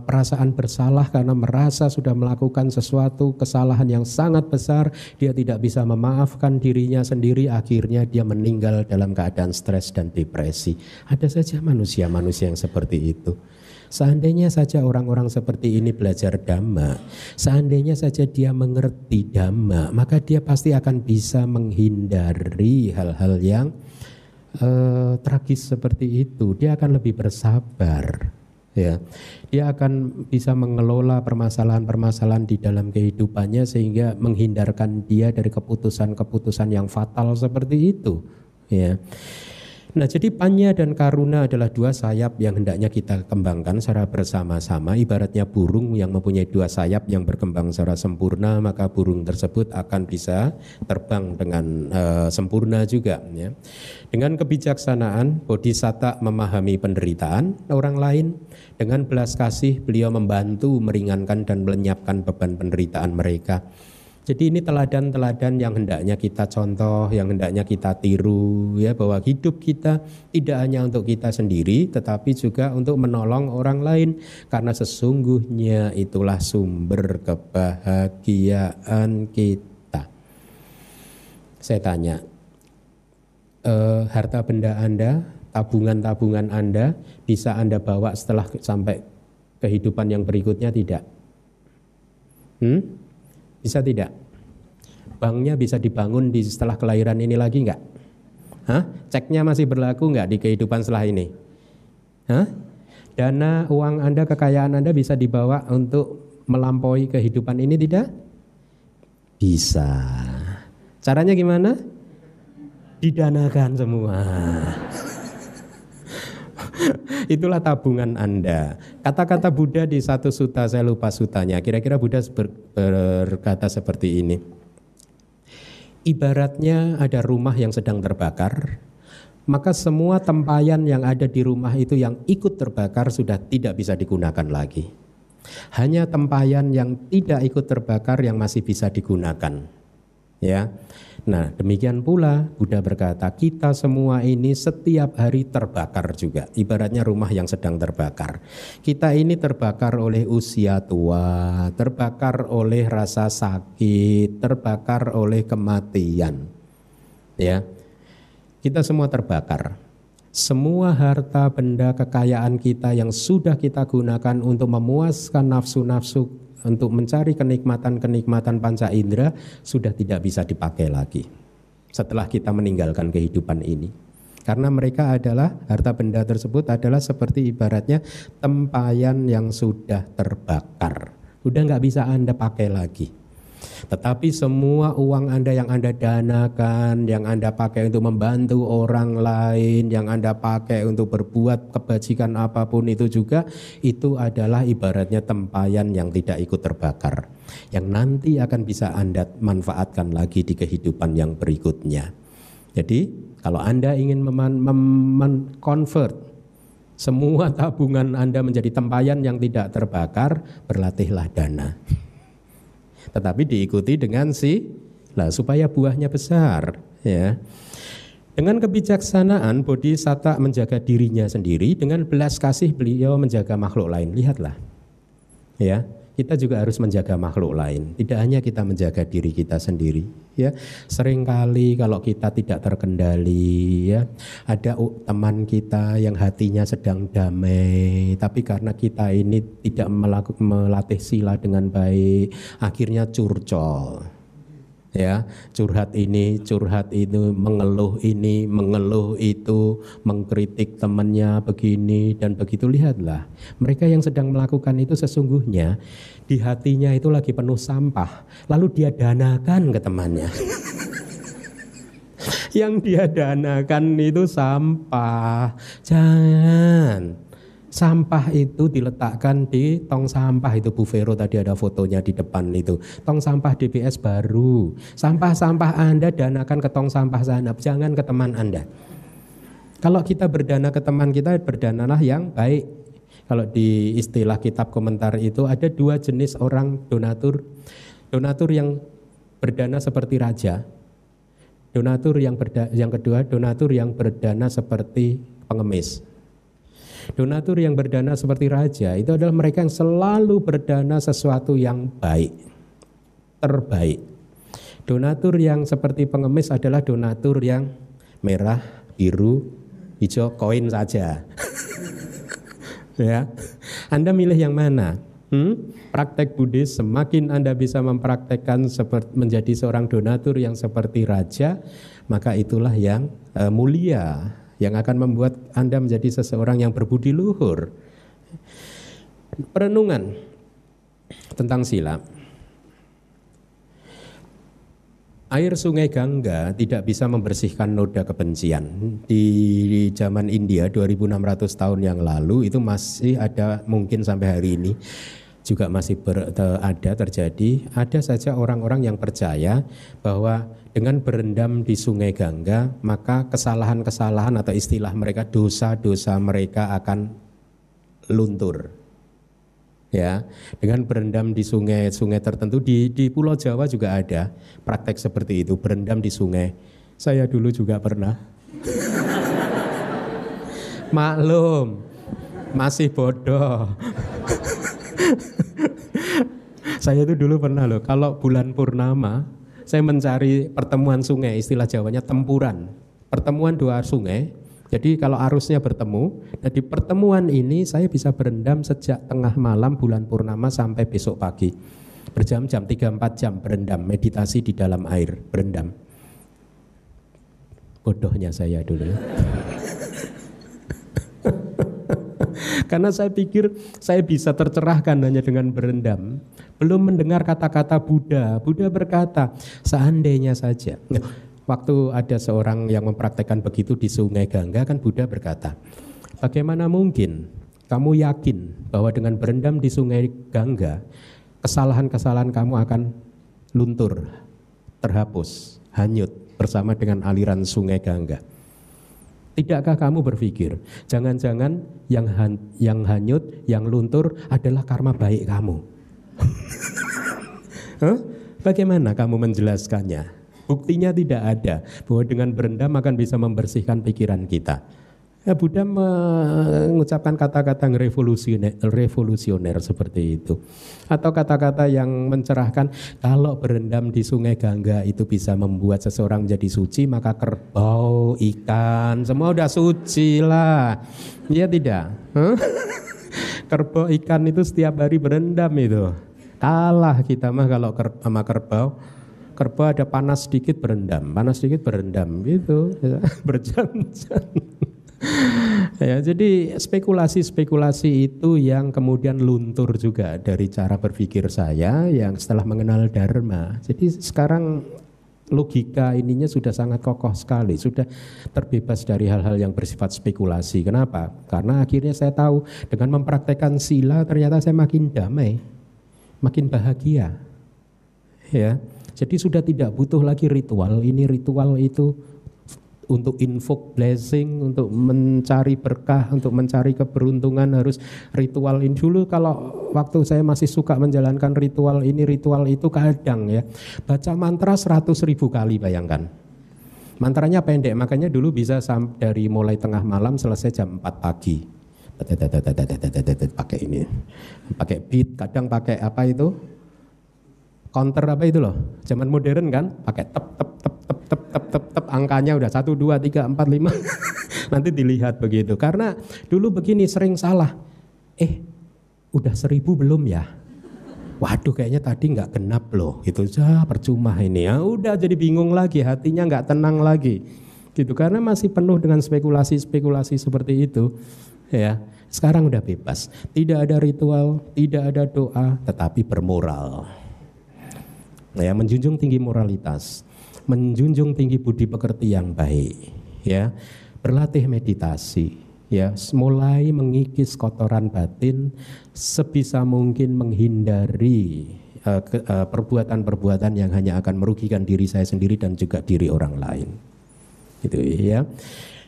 perasaan bersalah karena merasa sudah melakukan sesuatu kesalahan yang sangat besar. Dia tidak bisa memaafkan dirinya sendiri, akhirnya dia meninggal dalam keadaan stres dan depresi. Ada saja manusia-manusia yang seperti itu. Seandainya saja orang-orang seperti ini belajar Dhamma, seandainya saja dia mengerti Dhamma, maka dia pasti akan bisa menghindari hal-hal yang tragis seperti itu. Dia akan lebih bersabar. Ya. Dia akan bisa mengelola permasalahan-permasalahan di dalam kehidupannya sehingga menghindarkan dia dari keputusan-keputusan yang fatal seperti itu. Ya. Nah, jadi panya dan karuna adalah dua sayap yang hendaknya kita kembangkan secara bersama-sama. Ibaratnya burung yang mempunyai dua sayap yang berkembang secara sempurna, maka burung tersebut akan bisa terbang dengan sempurna juga. Ya. Dengan kebijaksanaan, bodhisatta memahami penderitaan orang lain. Dengan belas kasih, beliau membantu meringankan dan melenyapkan beban penderitaan mereka. Jadi ini teladan-teladan yang hendaknya kita contoh, yang hendaknya kita tiru, ya, bahwa hidup kita tidak hanya untuk kita sendiri, tetapi juga untuk menolong orang lain, karena sesungguhnya itulah sumber kebahagiaan kita. Saya tanya, harta benda Anda, tabungan-tabungan Anda, bisa Anda bawa setelah sampai kehidupan yang berikutnya tidak? Bisa tidak? Banknya bisa dibangun di setelah kelahiran ini lagi enggak? Hah? Ceknya masih berlaku enggak di kehidupan setelah ini? Hah? Dana, uang Anda, kekayaan Anda bisa dibawa untuk melampaui kehidupan ini tidak? Bisa. Caranya gimana? Didanakan semua. Itulah tabungan Anda. Kata-kata Buddha di satu sutta, saya lupa sutanya, kira-kira Buddha berkata seperti ini. Ibaratnya ada rumah yang sedang terbakar, maka semua tempayan yang ada di rumah itu yang ikut terbakar sudah tidak bisa digunakan lagi. Hanya tempayan yang tidak ikut terbakar yang masih bisa digunakan. Ya. Nah, demikian pula Buddha berkata, kita semua ini setiap hari terbakar juga. Ibaratnya rumah yang sedang terbakar. Kita ini terbakar oleh usia tua, terbakar oleh rasa sakit, terbakar oleh kematian. Ya. Kita semua terbakar. Semua harta benda kekayaan kita yang sudah kita gunakan untuk memuaskan nafsu-nafsu, untuk mencari kenikmatan-kenikmatan panca indera, sudah tidak bisa dipakai lagi setelah kita meninggalkan kehidupan ini. Karena mereka adalah, harta benda tersebut adalah seperti ibaratnya tempayan yang sudah terbakar. Udah nggak bisa Anda pakai lagi. Tetapi semua uang Anda yang Anda danakan, yang Anda pakai untuk membantu orang lain, yang Anda pakai untuk berbuat kebajikan apapun itu juga, itu adalah ibaratnya tempayan yang tidak ikut terbakar, yang nanti akan bisa Anda manfaatkan lagi di kehidupan yang berikutnya. Jadi kalau Anda ingin convert semua tabungan Anda menjadi tempayan yang tidak terbakar, berlatihlah dana. Tetapi diikuti dengan supaya buahnya besar, ya. Dengan kebijaksanaan bodhisatta menjaga dirinya sendiri, dengan belas kasih beliau menjaga makhluk lain. Lihatlah, ya, kita juga harus menjaga makhluk lain. Tidak hanya kita menjaga diri kita sendiri, ya. Seringkali kalau kita tidak terkendali, ya, ada teman kita yang hatinya sedang damai, tapi karena kita ini tidak melatih sila dengan baik, akhirnya curcol. Ya, curhat ini, curhat itu, mengeluh ini, mengeluh itu, mengkritik temannya begini dan begitu. Lihatlah, mereka yang sedang melakukan itu sesungguhnya di hatinya itu lagi penuh sampah, lalu dia danakan ke temannya. Yang dia danakan itu sampah. Jangan, sampah itu diletakkan di tong sampah. Itu Bu Vero tadi ada fotonya di depan itu. Tong sampah DBS baru. Sampah-sampah Anda danakan ke tong sampah sana, jangan ke teman Anda. Kalau kita berdana ke teman kita, berdanalah yang baik. Kalau di istilah kitab komentar itu ada dua jenis orang donatur. Donatur yang berdana seperti raja. Donatur yang kedua, donatur yang berdana seperti pengemis. Donatur yang berdana seperti raja itu adalah mereka yang selalu berdana sesuatu yang baik, terbaik. Donatur yang seperti pengemis adalah donatur yang merah, biru, hijau, koin saja. Ya, Anda milih yang mana? Praktek Buddhis, semakin Anda bisa mempraktekkan menjadi seorang donatur yang seperti raja, maka itulah yang mulia, yang akan membuat Anda menjadi seseorang yang berbudi luhur. Perenungan tentang sila. Air sungai Gangga tidak bisa membersihkan noda kebencian. Di zaman India 2600 tahun yang lalu itu masih ada, mungkin sampai hari ini juga masih terjadi. Ada saja orang-orang yang percaya bahwa dengan berendam di sungai Gangga, maka kesalahan-kesalahan atau istilah mereka, dosa-dosa mereka akan luntur. Ya, dengan berendam di sungai tertentu, di Pulau Jawa juga ada praktek seperti itu, berendam di sungai. Saya dulu juga pernah. Maklum, masih bodoh. Saya itu dulu pernah loh, kalau bulan purnama, saya mencari pertemuan sungai, istilah Jawanya tempuran. Pertemuan dua sungai, jadi kalau arusnya bertemu, nah di pertemuan ini saya bisa berendam sejak tengah malam bulan purnama sampai besok pagi. Berjam-jam, 3-4 jam berendam, meditasi di dalam air, berendam. Bodohnya saya dulu. Karena saya pikir saya bisa tercerahkan hanya dengan berendam. Belum mendengar kata-kata Buddha. Buddha berkata, seandainya saja. Waktu ada seorang yang mempraktekkan begitu di sungai Gangga, kan Buddha berkata, bagaimana mungkin kamu yakin bahwa dengan berendam di sungai Gangga, kesalahan-kesalahan kamu akan luntur, terhapus, hanyut bersama dengan aliran sungai Gangga? Tidakkah kamu berpikir, jangan-jangan yang hanyut, yang luntur adalah karma baik kamu? Bagaimana kamu menjelaskannya? Buktinya tidak ada, bahwa dengan berendam akan bisa membersihkan pikiran kita. Ya, Buddha mengucapkan kata-kata yang revolusioner seperti itu. Atau kata-kata yang mencerahkan, kalau berendam di sungai Gangga itu bisa membuat seseorang menjadi suci, maka kerbau, ikan, semua udah suci lah. Ya tidak? Kerbau, ikan itu setiap hari berendam itu. Kalah kita mah kalau sama kerbau. Kerbau ada panas sedikit berendam gitu. Berjam-jam. Ya, jadi spekulasi-spekulasi itu yang kemudian luntur juga dari cara berpikir saya yang setelah mengenal Dharma. Jadi sekarang logika ininya sudah sangat kokoh sekali, sudah terbebas dari hal-hal yang bersifat spekulasi. Kenapa? Karena akhirnya saya tahu dengan mempraktekkan sila ternyata saya makin damai, makin bahagia. Ya, jadi sudah tidak butuh lagi ritual ini, ritual itu, untuk invoke blessing, untuk mencari berkah, untuk mencari keberuntungan harus ritual ini. Dulu kalau waktu saya masih suka menjalankan ritual ini, ritual itu, kadang ya baca mantra 100.000 kali, bayangkan. Mantranya pendek, makanya dulu bisa dari mulai tengah malam selesai jam 4 pagi. pakai ini, pakai beat, kadang pakai apa itu, counter apa itu loh, zaman modern kan, pakai tep angkanya udah 1, 2, 3, 4, 5 nanti dilihat begitu. Karena dulu begini sering salah, udah 1000 belum ya? Waduh kayaknya tadi nggak genap loh, gitu aja percuma ini ya. Udah jadi bingung lagi, hatinya nggak tenang lagi, gitu karena masih penuh dengan spekulasi-spekulasi seperti itu, ya. Sekarang udah bebas, tidak ada ritual, tidak ada doa, tetapi bermoral. Nah, ya, menjunjung tinggi moralitas, menjunjung tinggi budi pekerti yang baik, ya, berlatih meditasi, ya, mulai mengikis kotoran batin, sebisa mungkin menghindari perbuatan-perbuatan yang hanya akan merugikan diri saya sendiri dan juga diri orang lain, gitu ya.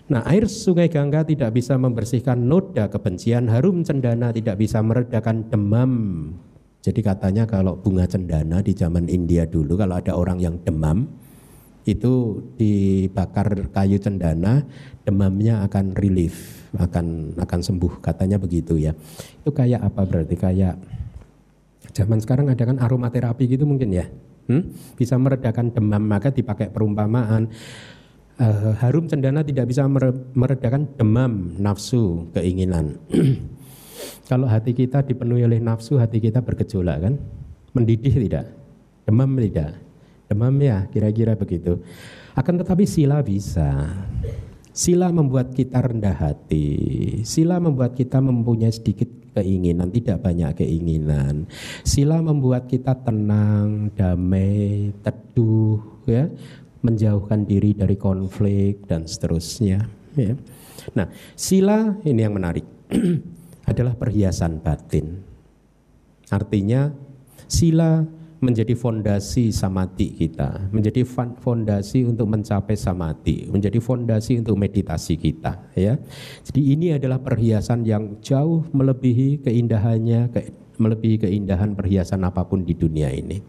Nah, air sungai Gangga tidak bisa membersihkan noda kebencian, harum cendana tidak bisa meredakan demam. Jadi katanya kalau bunga cendana di zaman India dulu, kalau ada orang yang demam, itu dibakar kayu cendana, demamnya akan relief, akan sembuh, katanya begitu ya. Itu kayak apa berarti? Kayak zaman sekarang ada kan aromaterapi gitu mungkin ya, bisa meredakan demam, maka dipakai perumpamaan. Harum cendana tidak bisa meredakan demam, nafsu, keinginan. Kalau hati kita dipenuhi oleh nafsu, hati kita bergejolak kan? Mendidih tidak? Demam tidak? Demam ya, kira-kira begitu. Akan tetapi sila bisa. Sila membuat kita rendah hati. Sila membuat kita mempunyai sedikit keinginan, tidak banyak keinginan. Sila membuat kita tenang, damai, teduh, ya, menjauhkan diri dari konflik dan seterusnya. Ya. Nah, sila ini yang menarik. Adalah perhiasan batin. Artinya sila menjadi fondasi samadhi kita, menjadi fondasi untuk mencapai samadhi, menjadi fondasi untuk meditasi kita. Ya, jadi ini adalah perhiasan yang jauh melebihi keindahannya, melebihi keindahan perhiasan apapun di dunia ini.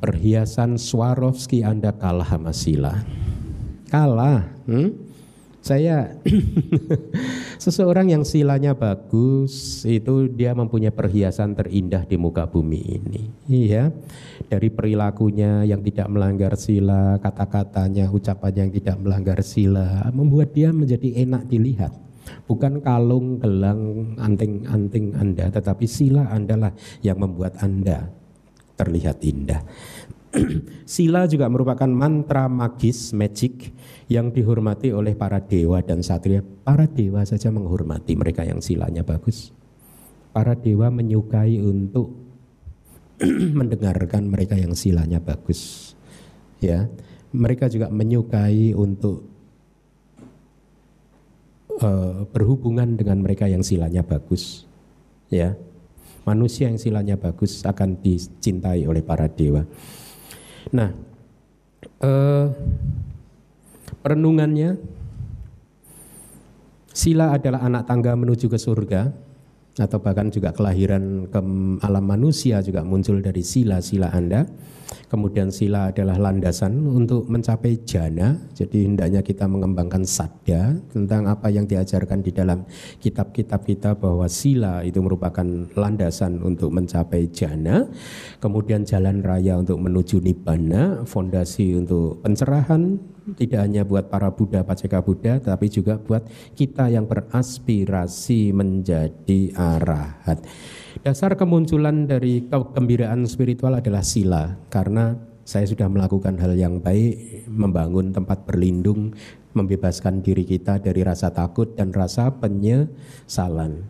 Perhiasan Swarovski Anda kalah sama sila, kalah. Saya seseorang yang silanya bagus itu dia mempunyai perhiasan terindah di muka bumi ini, iya, dari perilakunya yang tidak melanggar sila, kata-katanya, ucapannya yang tidak melanggar sila, membuat dia menjadi enak dilihat. Bukan kalung, gelang, anting-anting Anda, tetapi sila Anda lah yang membuat Anda terlihat indah. Sila juga merupakan mantra magis, magic, yang dihormati oleh para dewa dan satria. Para dewa saja menghormati mereka yang silanya bagus. Para dewa menyukai untuk mendengarkan mereka yang silanya bagus, ya. Mereka juga menyukai untuk berhubungan dengan mereka yang silanya bagus, ya. Manusia yang silanya bagus akan dicintai oleh para dewa. Nah, perenungannya, sila adalah anak tangga menuju ke surga, atau bahkan juga kelahiran ke alam manusia juga muncul dari sila-sila Anda. Kemudian sila adalah landasan untuk mencapai jana. Jadi hendaknya kita mengembangkan sadda tentang apa yang diajarkan di dalam kitab-kitab kita, bahwa sila itu merupakan landasan untuk mencapai jana. Kemudian jalan raya untuk menuju nibbana, fondasi untuk pencerahan, tidak hanya buat para Buddha, Paceka Buddha, tapi juga buat kita yang beraspirasi menjadi arahat. Dasar kemunculan dari kegembiraan spiritual adalah sila, karena saya sudah melakukan hal yang baik, membangun tempat berlindung, membebaskan diri kita dari rasa takut dan rasa penyesalan.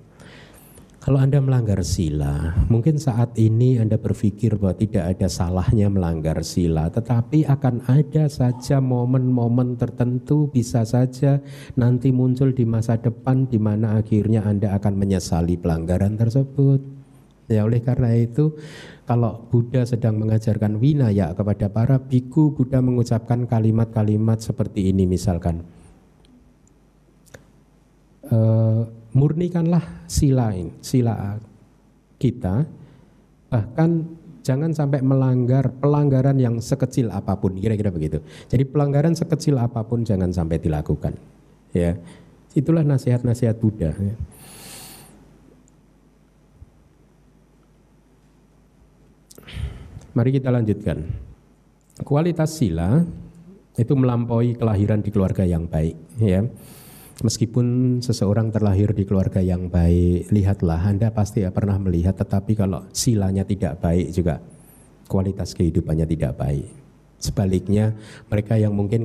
Kalau Anda melanggar sila, mungkin saat ini Anda berpikir bahwa tidak ada salahnya melanggar sila, tetapi akan ada saja momen-momen tertentu, bisa saja nanti muncul di masa depan di mana akhirnya Anda akan menyesali pelanggaran tersebut. Ya, oleh karena itu, kalau Buddha sedang mengajarkan winaya kepada para bhikkhu, Buddha mengucapkan kalimat-kalimat seperti ini, misalkan, murnikanlah sila kita, bahkan jangan sampai melanggar pelanggaran yang sekecil apapun, kira-kira begitu. Jadi pelanggaran sekecil apapun jangan sampai dilakukan, ya. Itulah nasihat-nasihat Buddha. Mari kita lanjutkan. Kualitas sila itu melampaui kelahiran di keluarga yang baik, ya. Meskipun seseorang terlahir di keluarga yang baik, lihatlah, Anda pasti pernah melihat, tetapi kalau silanya tidak baik juga, kualitas kehidupannya tidak baik. Sebaliknya, mereka yang mungkin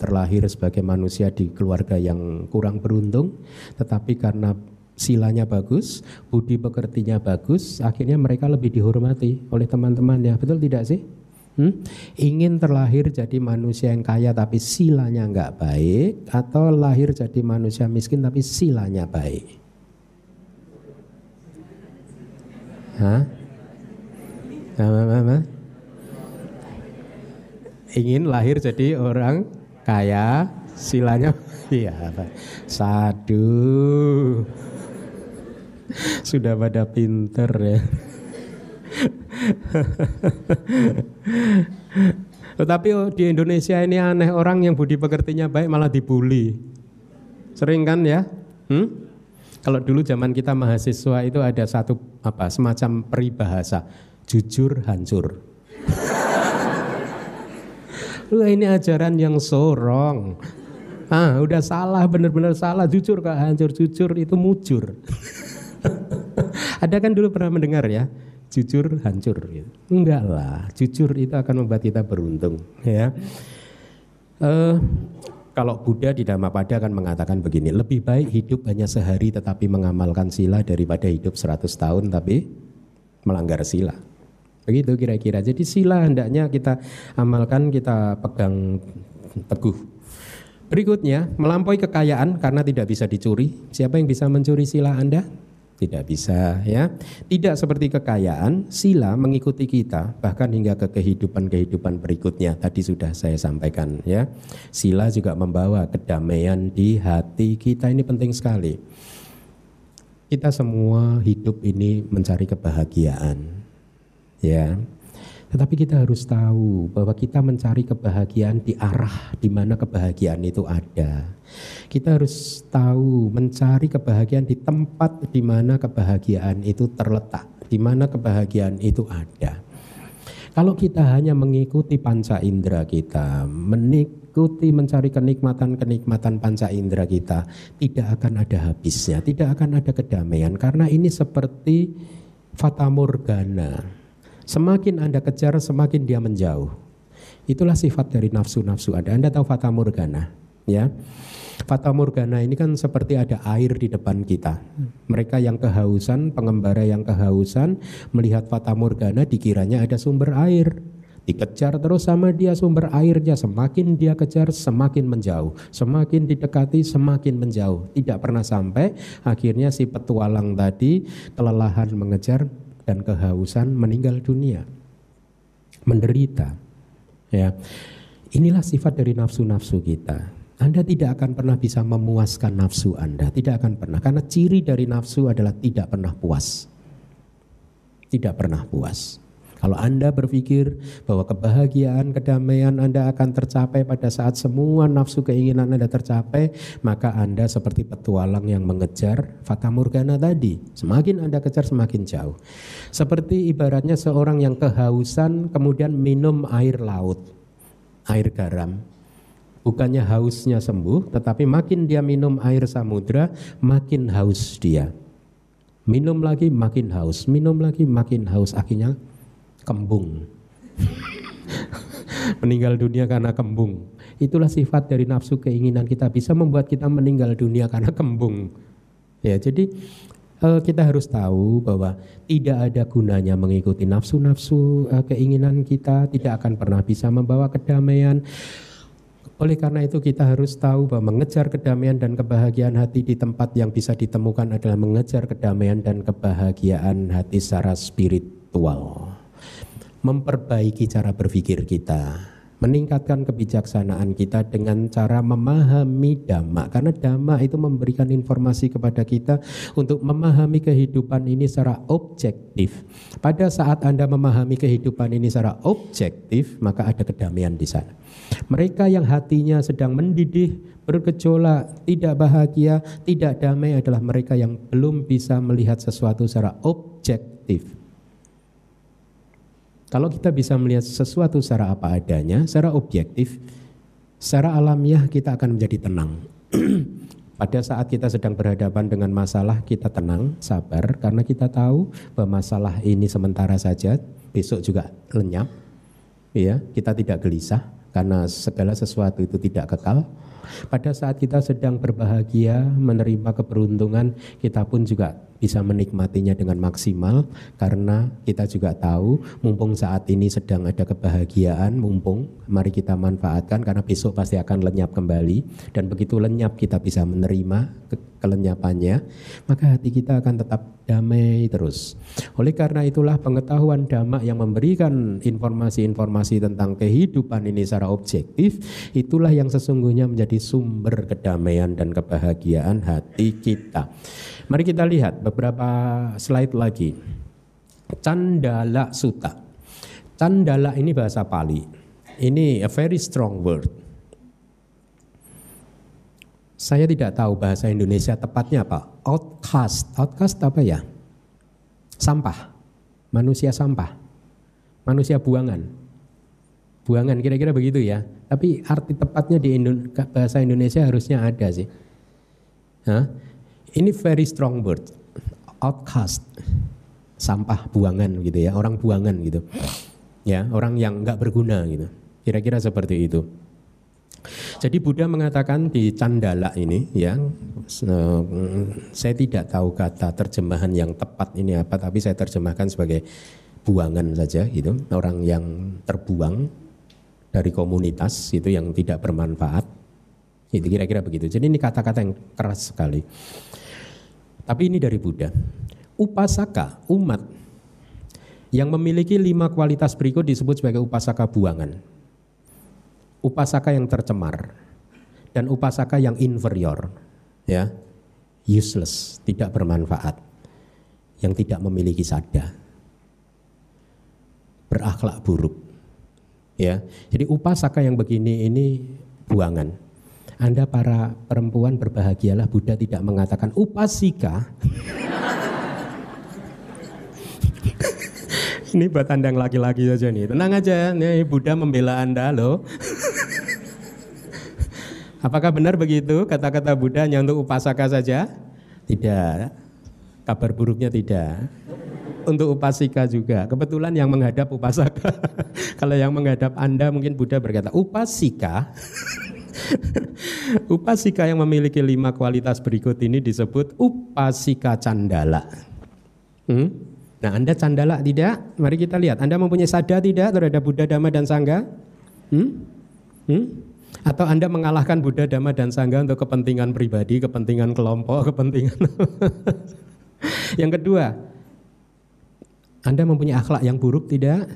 terlahir sebagai manusia di keluarga yang kurang beruntung, tetapi karena silanya bagus, budi pekertinya bagus, akhirnya mereka lebih dihormati oleh teman-teman, ya, betul tidak sih? Ingin terlahir jadi manusia yang kaya tapi silanya nggak baik, atau lahir jadi manusia miskin tapi silanya baik? Hah? Ingin lahir jadi orang kaya, silanya iya, sadu. Sudah pada pinter ya. Tetapi di Indonesia ini aneh, orang yang budi pekertinya baik malah dibully. Sering kan ya? Kalau dulu zaman kita mahasiswa itu ada satu semacam peribahasa, jujur hancur. Wah, ini ajaran yang sorong. Udah salah, benar-benar salah, jujur kok hancur, jujur itu mujur. Ada kan dulu pernah mendengar ya? Jujur hancur, enggak lah, jujur itu akan membuat kita beruntung, ya. Kalau Buddha di Dhammapada akan mengatakan begini, lebih baik hidup hanya sehari tetapi mengamalkan sila daripada hidup 100 tahun tapi melanggar sila. Begitu kira-kira. Jadi sila hendaknya kita amalkan, kita pegang teguh. Berikutnya, melampaui kekayaan karena tidak bisa dicuri. Siapa yang bisa mencuri sila Anda? Tidak bisa, ya. Tidak seperti kekayaan, sila mengikuti kita bahkan hingga ke kehidupan-kehidupan berikutnya. Tadi sudah saya sampaikan, ya. Sila juga membawa kedamaian di hati kita, ini penting sekali. Kita semua hidup ini mencari kebahagiaan, ya. Tetapi kita harus tahu bahwa kita mencari kebahagiaan di arah di mana kebahagiaan itu ada. Kita harus tahu mencari kebahagiaan di tempat di mana kebahagiaan itu terletak, di mana kebahagiaan itu ada. Kalau kita hanya mengikuti panca indera kita, mencari kenikmatan-kenikmatan panca indera kita, tidak akan ada habisnya, tidak akan ada kedamaian, karena ini seperti fata morgana. Semakin Anda kejar, semakin dia menjauh. Itulah sifat dari nafsu-nafsu Anda. Anda tahu fata morgana, ya? Fata morgana ini kan seperti ada air di depan kita. Mereka yang kehausan, pengembara yang kehausan, melihat fata morgana dikiranya ada sumber air. Dikejar terus sama dia sumber airnya, semakin dia kejar semakin menjauh, semakin didekati semakin menjauh. Tidak pernah sampai, akhirnya si petualang tadi kelelahan mengejar dan kehausan, meninggal dunia, menderita, ya. Inilah sifat dari nafsu-nafsu kita. Anda tidak akan pernah bisa memuaskan nafsu Anda, tidak akan pernah, karena ciri dari nafsu adalah tidak pernah puas. Tidak pernah puas. Kalau Anda berpikir bahwa kebahagiaan, kedamaian Anda akan tercapai pada saat semua nafsu keinginan Anda tercapai, maka Anda seperti petualang yang mengejar fata morgana tadi. Semakin Anda kejar, semakin jauh. Seperti ibaratnya seorang yang kehausan kemudian minum air laut, air garam. Bukannya hausnya sembuh, tetapi makin dia minum air samudra, makin haus dia. Minum lagi, makin haus. Minum lagi, makin haus. Akhirnya kembung. Meninggal dunia karena kembung. Itulah sifat dari nafsu keinginan kita, bisa membuat kita meninggal dunia karena kembung. Ya, jadi kita harus tahu bahwa tidak ada gunanya mengikuti nafsu-nafsu keinginan kita, tidak akan pernah bisa membawa kedamaian. Oleh karena itu kita harus tahu bahwa mengejar kedamaian dan kebahagiaan hati di tempat yang bisa ditemukan adalah mengejar kedamaian dan kebahagiaan hati secara spiritual. Memperbaiki cara berpikir kita, meningkatkan kebijaksanaan kita dengan cara memahami Dhamma, karena Dhamma itu memberikan informasi kepada kita untuk memahami kehidupan ini secara objektif. Pada saat Anda memahami kehidupan ini secara objektif, maka ada kedamaian di sana. Mereka yang hatinya sedang mendidih, bergejolak, tidak bahagia, tidak damai adalah mereka yang belum bisa melihat sesuatu secara objektif. Kalau kita bisa melihat sesuatu secara apa adanya, secara objektif, secara alamiah kita akan menjadi tenang. Pada saat kita sedang berhadapan dengan masalah, kita tenang, sabar, karena kita tahu bahwa masalah ini sementara saja, besok juga lenyap. Ya, kita tidak gelisah, karena segala sesuatu itu tidak kekal. Pada saat kita sedang berbahagia, menerima keberuntungan, kita pun juga bisa menikmatinya dengan maksimal, karena kita juga tahu mumpung saat ini sedang ada kebahagiaan, mumpung mari kita manfaatkan karena besok pasti akan lenyap kembali, dan begitu lenyap kita bisa menerima kelenyapannya, maka hati kita akan tetap damai terus. Oleh karena itulah pengetahuan Dhamma yang memberikan informasi-informasi tentang kehidupan ini secara objektif, itulah yang sesungguhnya menjadi sumber kedamaian dan kebahagiaan hati kita. Mari kita lihat beberapa slide lagi. Candala Sutta. Candala ini bahasa Pali. Ini a very strong word. Saya tidak tahu bahasa Indonesia tepatnya apa. Outcast. Outcast apa ya? Sampah. Manusia sampah. Manusia buangan. Buangan kira-kira begitu ya. Tapi arti tepatnya di bahasa Indonesia harusnya ada sih. Hah? Ini very strong word, outcast, sampah buangan gitu ya, orang buangan gitu, ya orang yang nggak berguna gitu, kira-kira seperti itu. Jadi Buddha mengatakan di Candala ini, ya, saya tidak tahu kata terjemahan yang tepat ini apa, tapi saya terjemahkan sebagai buangan saja gitu, orang yang terbuang dari komunitas itu yang tidak bermanfaat, itu kira-kira begitu. Jadi ini kata-kata yang keras sekali. Tapi ini dari Buddha. Upasaka, umat yang memiliki 5 kualitas berikut disebut sebagai upasaka buangan. Upasaka yang tercemar dan upasaka yang inferior, ya, useless, tidak bermanfaat, yang tidak memiliki sadda, berakhlak buruk, ya. Jadi upasaka yang begini ini buangan. Anda para perempuan berbahagialah, Buddha tidak mengatakan upasika. Ini buat Anda yang laki-laki saja nih. Tenang aja, nih Buddha membela Anda loh. Apakah benar begitu kata-kata Buddha hanya untuk upasaka saja? Tidak. Kabar buruknya tidak. Untuk upasika juga. Kebetulan yang menghadap upasaka. Kalau yang menghadap Anda mungkin Buddha berkata upasika. Upasika yang memiliki 5 kualitas berikut ini disebut upasika candala. Nah, Anda candala tidak? Mari kita lihat. Anda mempunyai sadda tidak terhadap Buddha, Dhamma, dan Sangha? Atau Anda mengalahkan Buddha, Dhamma, dan Sangha untuk kepentingan pribadi, kepentingan kelompok, kepentingan. Yang kedua, Anda mempunyai akhlak yang buruk tidak?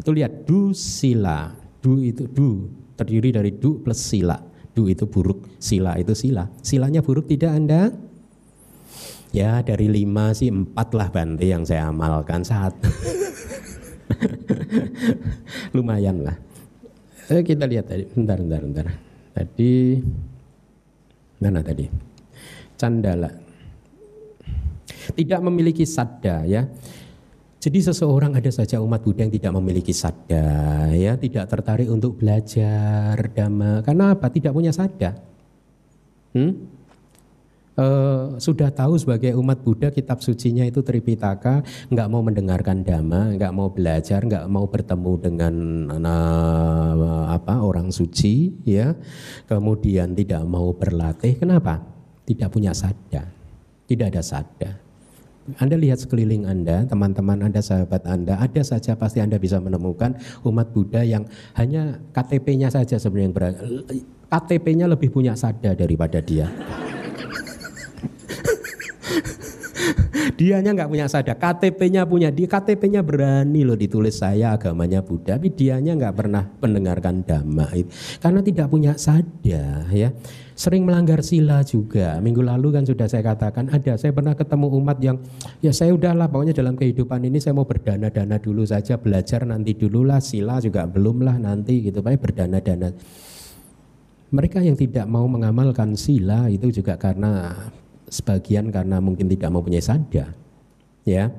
Itu lihat dusila. Du itu du. Terdiri dari du plus sila. Du itu buruk, sila itu sila. Silanya buruk tidak Anda? Ya dari 5 sih 4 lah Bante yang saya amalkan saat. Lumayan lah. Kita lihat tadi, bentar. Tadi, mana tadi? Candala. Tidak memiliki sadda ya. Jadi seseorang ada saja umat Buddha yang tidak memiliki sadda, ya, tidak tertarik untuk belajar Dhamma. Karena apa? Tidak punya sadda. Sudah tahu sebagai umat Buddha kitab sucinya itu Tripitaka, nggak mau mendengarkan Dhamma, nggak mau belajar, nggak mau bertemu dengan orang suci, ya. Kemudian tidak mau berlatih. Kenapa? Tidak punya sadda. Tidak ada sadda. Anda lihat sekeliling Anda, teman-teman Anda, sahabat Anda, ada saja pasti Anda bisa menemukan umat Buddha yang hanya KTP-nya saja sebenarnya. KTP-nya lebih punya sadda daripada dia. Dianya nggak punya saya, KTP-nya punya dia, KTP-nya berani loh ditulis saya agamanya Buddha, tapi dianya nggak pernah mendengarkan Dhamma itu karena tidak punya sadha ya. Sering melanggar sila juga. Minggu lalu kan sudah saya katakan ada, saya pernah ketemu umat yang ya saya udahlah pokoknya dalam kehidupan ini saya mau berdana-dana dulu saja, belajar nanti dululah, sila juga belumlah nanti gitu, paling berdana-dana. Mereka yang tidak mau mengamalkan sila itu juga karena sebagian karena mungkin tidak mempunyai sadha ya.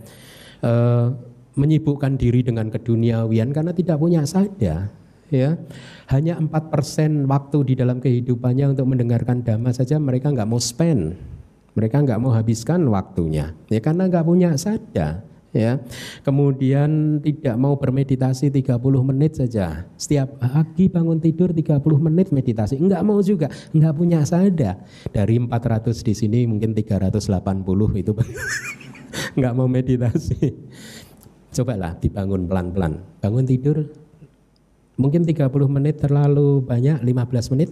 Menyibukkan diri dengan keduniawian karena tidak punya sadha. Ya, hanya 4% waktu di dalam kehidupannya untuk mendengarkan Dhamma saja mereka nggak mau spend, mereka nggak mau habiskan waktunya, ya karena nggak punya sadha. Ya, kemudian tidak mau bermeditasi 30 menit saja, setiap pagi bangun tidur 30 menit meditasi, nggak mau juga, nggak punya sadha. Dari 400 di sini mungkin 380 itu nggak mau meditasi. Cobalah dibangun pelan-pelan, bangun tidur. Mungkin 30 menit terlalu banyak, 15 menit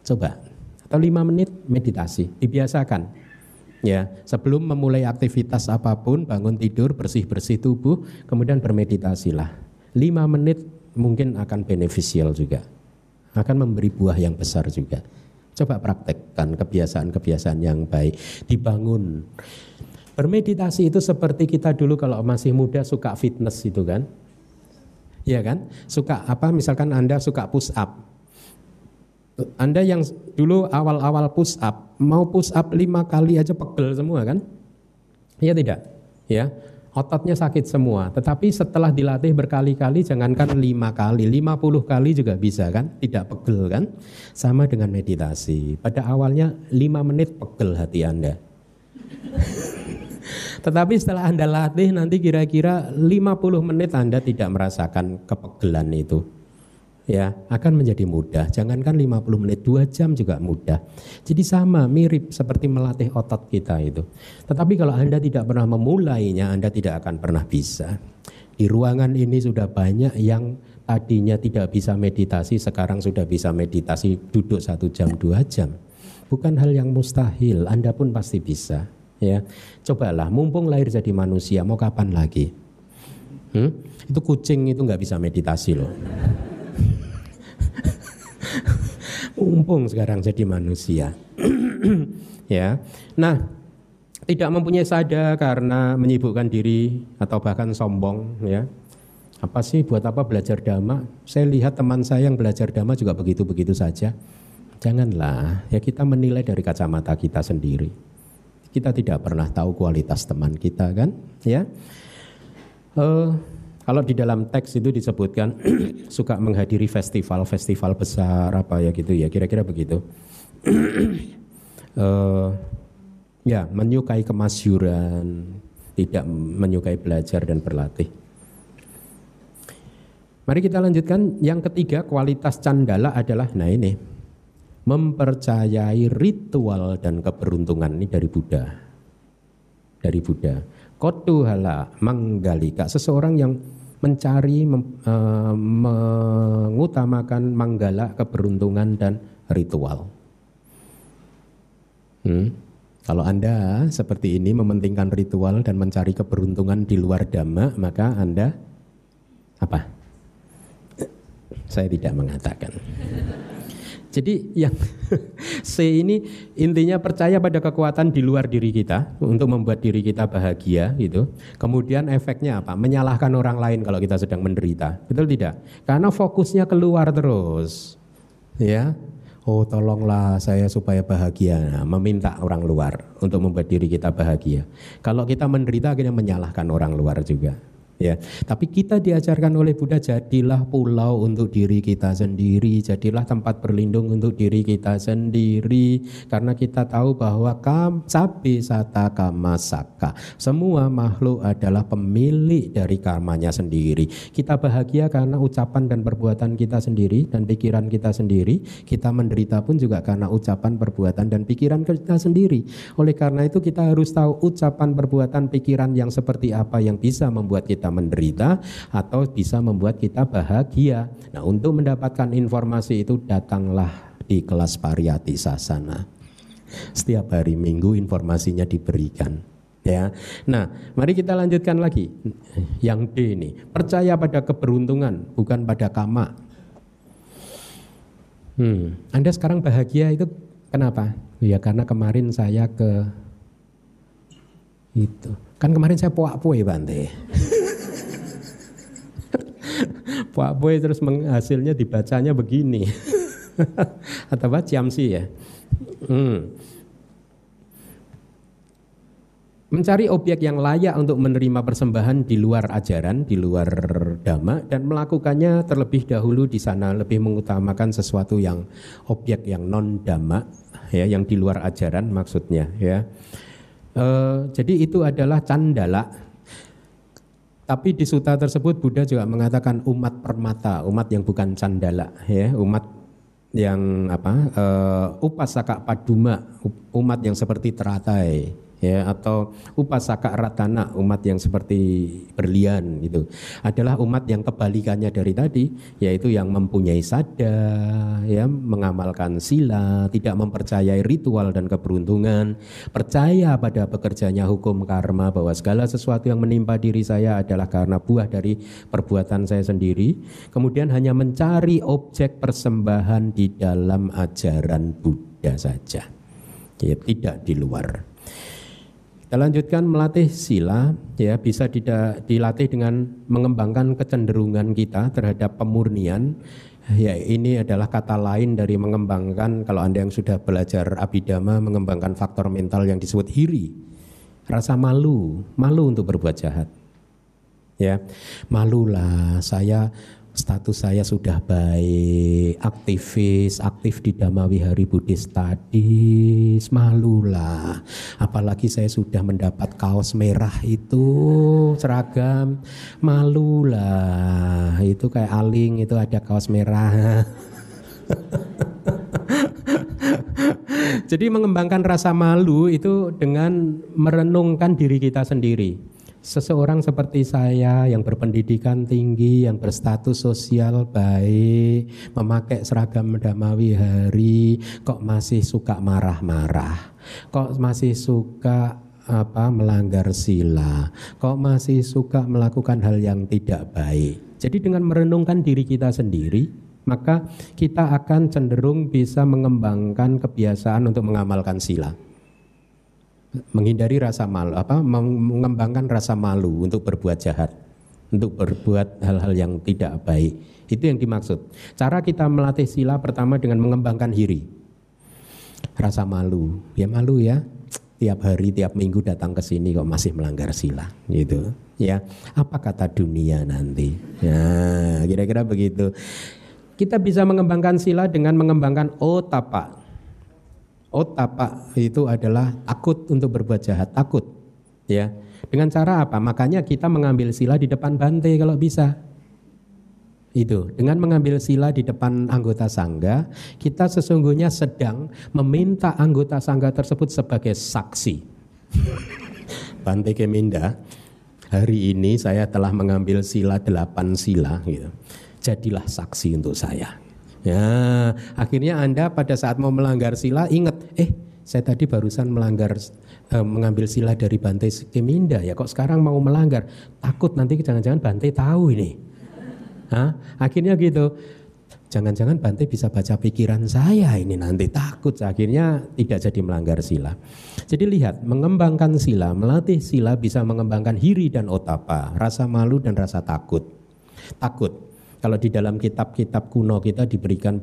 coba, atau 5 menit meditasi, dibiasakan. Ya, sebelum memulai aktivitas apapun, bangun tidur, bersih-bersih tubuh, kemudian bermeditasilah. 5 menit mungkin akan beneficial juga, akan memberi buah yang besar juga. Coba praktekkan kebiasaan-kebiasaan yang baik, dibangun. Bermeditasi itu seperti kita dulu kalau masih muda suka fitness itu kan. Ya kan, suka apa misalkan Anda suka push up. Anda yang dulu awal-awal push up, mau push up 5 kali aja pegel semua kan? Iya tidak? Ya, ototnya sakit semua. Tetapi setelah dilatih berkali-kali, jangankan 5 kali, 50 kali juga bisa kan? Tidak pegel kan? Sama dengan meditasi. Pada awalnya 5 menit pegel hati Anda. Tetapi setelah Anda latih nanti kira-kira 50 menit Anda tidak merasakan kepegelan itu. Ya, akan menjadi mudah. Jangankan 50 menit, 2 jam juga mudah. Jadi sama, mirip seperti melatih otot kita itu. Tetapi kalau Anda tidak pernah memulainya, Anda tidak akan pernah bisa. Di ruangan ini sudah banyak yang tadinya tidak bisa meditasi, sekarang sudah bisa meditasi duduk 1 jam, 2 jam. Bukan hal yang mustahil, Anda pun pasti bisa. Ya, cobalah, mumpung lahir jadi manusia, mau kapan lagi? Itu kucing itu nggak bisa meditasi loh. Mumpung sekarang jadi manusia. Ya, nah tidak mempunyai sadha karena menyibukkan diri atau bahkan sombong. Ya, apa sih buat apa belajar Dhamma? Saya lihat teman saya yang belajar Dhamma juga begitu-begitu saja. Janganlah, ya kita menilai dari kacamata kita sendiri. Kita tidak pernah tahu kualitas teman kita kan, ya. Kalau di dalam teks itu disebutkan suka menghadiri festival-festival besar apa ya gitu ya, kira-kira begitu. Ya, menyukai kemasyuran, tidak menyukai belajar dan berlatih. Mari kita lanjutkan yang ketiga, kualitas candala adalah, nah ini. Mempercayai ritual dan keberuntungan ini dari Buddha. Dari Buddha. Kotuhala Manggalika, seseorang yang mencari mengutamakan manggala, keberuntungan dan ritual. Kalau Anda seperti ini mementingkan ritual dan mencari keberuntungan di luar Dhamma, maka Anda apa? Saya tidak mengatakan. Jadi yang C ini intinya percaya pada kekuatan di luar diri kita untuk membuat diri kita bahagia gitu. Kemudian efeknya apa? Menyalahkan orang lain kalau kita sedang menderita. Betul tidak? Karena fokusnya keluar terus. Ya. Oh, tolonglah saya supaya bahagia. Nah, meminta orang luar untuk membuat diri kita bahagia. Kalau kita menderita akhirnya menyalahkan orang luar juga. Ya, tapi kita diajarkan oleh Buddha, jadilah pulau untuk diri kita sendiri, jadilah tempat berlindung untuk diri kita sendiri, karena kita tahu bahwa sabe sata kama saka, semua makhluk adalah pemilik dari karmanya sendiri. Kita bahagia karena ucapan dan perbuatan kita sendiri dan pikiran kita sendiri, kita menderita pun juga karena ucapan, perbuatan dan pikiran kita sendiri. Oleh karena itu kita harus tahu ucapan, perbuatan, pikiran yang seperti apa yang bisa membuat kita menderita atau bisa membuat kita bahagia. Nah, untuk mendapatkan informasi itu datanglah di kelas Pariyati Sasana. Setiap hari Minggu informasinya diberikan. Ya. Nah, mari kita lanjutkan lagi. Yang D ini, percaya pada keberuntungan, bukan pada karma. Anda sekarang bahagia itu kenapa? Ya karena kemarin saya ke itu. Kan kemarin saya poak-poe, Bante. Poak-poe terus hasilnya dibacanya begini. Atau apa? Ciamsi ya. Mencari objek yang layak untuk menerima persembahan di luar ajaran, di luar dhamma, dan melakukannya terlebih dahulu di sana, lebih mengutamakan sesuatu yang objek yang non dhamma, ya, yang di luar ajaran maksudnya. Ya. Jadi itu adalah candala. Tapi di sutta tersebut Buddha juga mengatakan umat permata, umat yang bukan candala, ya, umat yang apa? Upasaka paduma, umat yang seperti teratai. Ya, atau upasaka ratana, umat yang seperti berlian gitu, adalah umat yang kebalikannya dari tadi, yaitu yang mempunyai sada, ya, mengamalkan sila, tidak mempercayai ritual dan keberuntungan, percaya pada bekerjanya hukum karma bahwa segala sesuatu yang menimpa diri saya adalah karena buah dari perbuatan saya sendiri, kemudian hanya mencari objek persembahan di dalam ajaran Buddha saja, ya, tidak di luar. Kita lanjutkan melatih sila, ya, bisa dilatih dengan mengembangkan kecenderungan kita terhadap pemurnian. Ya, ini adalah kata lain dari mengembangkan, kalau Anda yang sudah belajar Abhidhamma, mengembangkan faktor mental yang disebut hiri. Rasa malu, malu untuk berbuat jahat. Ya, malulah saya, status saya sudah baik, aktivis, aktif di Dhamma Wihari Buddhis tadi, malulah. Apalagi saya sudah mendapat kaos merah itu, seragam, malulah. Itu kayak aling, itu ada kaos merah. Jadi mengembangkan rasa malu itu dengan merenungkan diri kita sendiri. Seseorang seperti saya yang berpendidikan tinggi, yang berstatus sosial baik, memakai seragam Dhamma Wihari, kok masih suka marah-marah, kok masih suka melanggar sila, kok masih suka melakukan hal yang tidak baik. Jadi dengan merenungkan diri kita sendiri, maka kita akan cenderung bisa mengembangkan kebiasaan untuk mengamalkan sila. Menghindari rasa malu, mengembangkan rasa malu untuk berbuat jahat, untuk berbuat hal-hal yang tidak baik. Itu yang dimaksud. Cara kita melatih sila pertama dengan mengembangkan hiri. Rasa malu, ya malu ya. Tiap hari, tiap minggu datang ke sini kok masih melanggar sila, gitu. Ya, apa kata dunia nanti? Nah, kira-kira begitu. Kita bisa mengembangkan sila dengan mengembangkan otapa. Otapa itu adalah takut untuk berbuat jahat, takut, ya. Dengan cara apa? Makanya kita mengambil sila di depan Bante kalau bisa. Itu dengan mengambil sila di depan anggota sangga, kita sesungguhnya sedang meminta anggota sangga tersebut sebagai saksi. Bante Keminda, hari ini saya telah mengambil sila 8 sila, gitu. Jadilah saksi untuk saya. Ya, akhirnya Anda pada saat mau melanggar sila ingat, saya tadi barusan mengambil sila dari Bante Keminda ya, kok sekarang mau melanggar, takut nanti jangan-jangan Bante tahu ini. Hah? Akhirnya gitu, jangan-jangan Bante bisa baca pikiran saya ini nanti, takut, akhirnya tidak jadi melanggar sila. Jadi lihat, mengembangkan sila, melatih sila bisa mengembangkan hiri dan otapa, rasa malu dan rasa takut. Takut. Kalau di dalam kitab-kitab kuno kita diberikan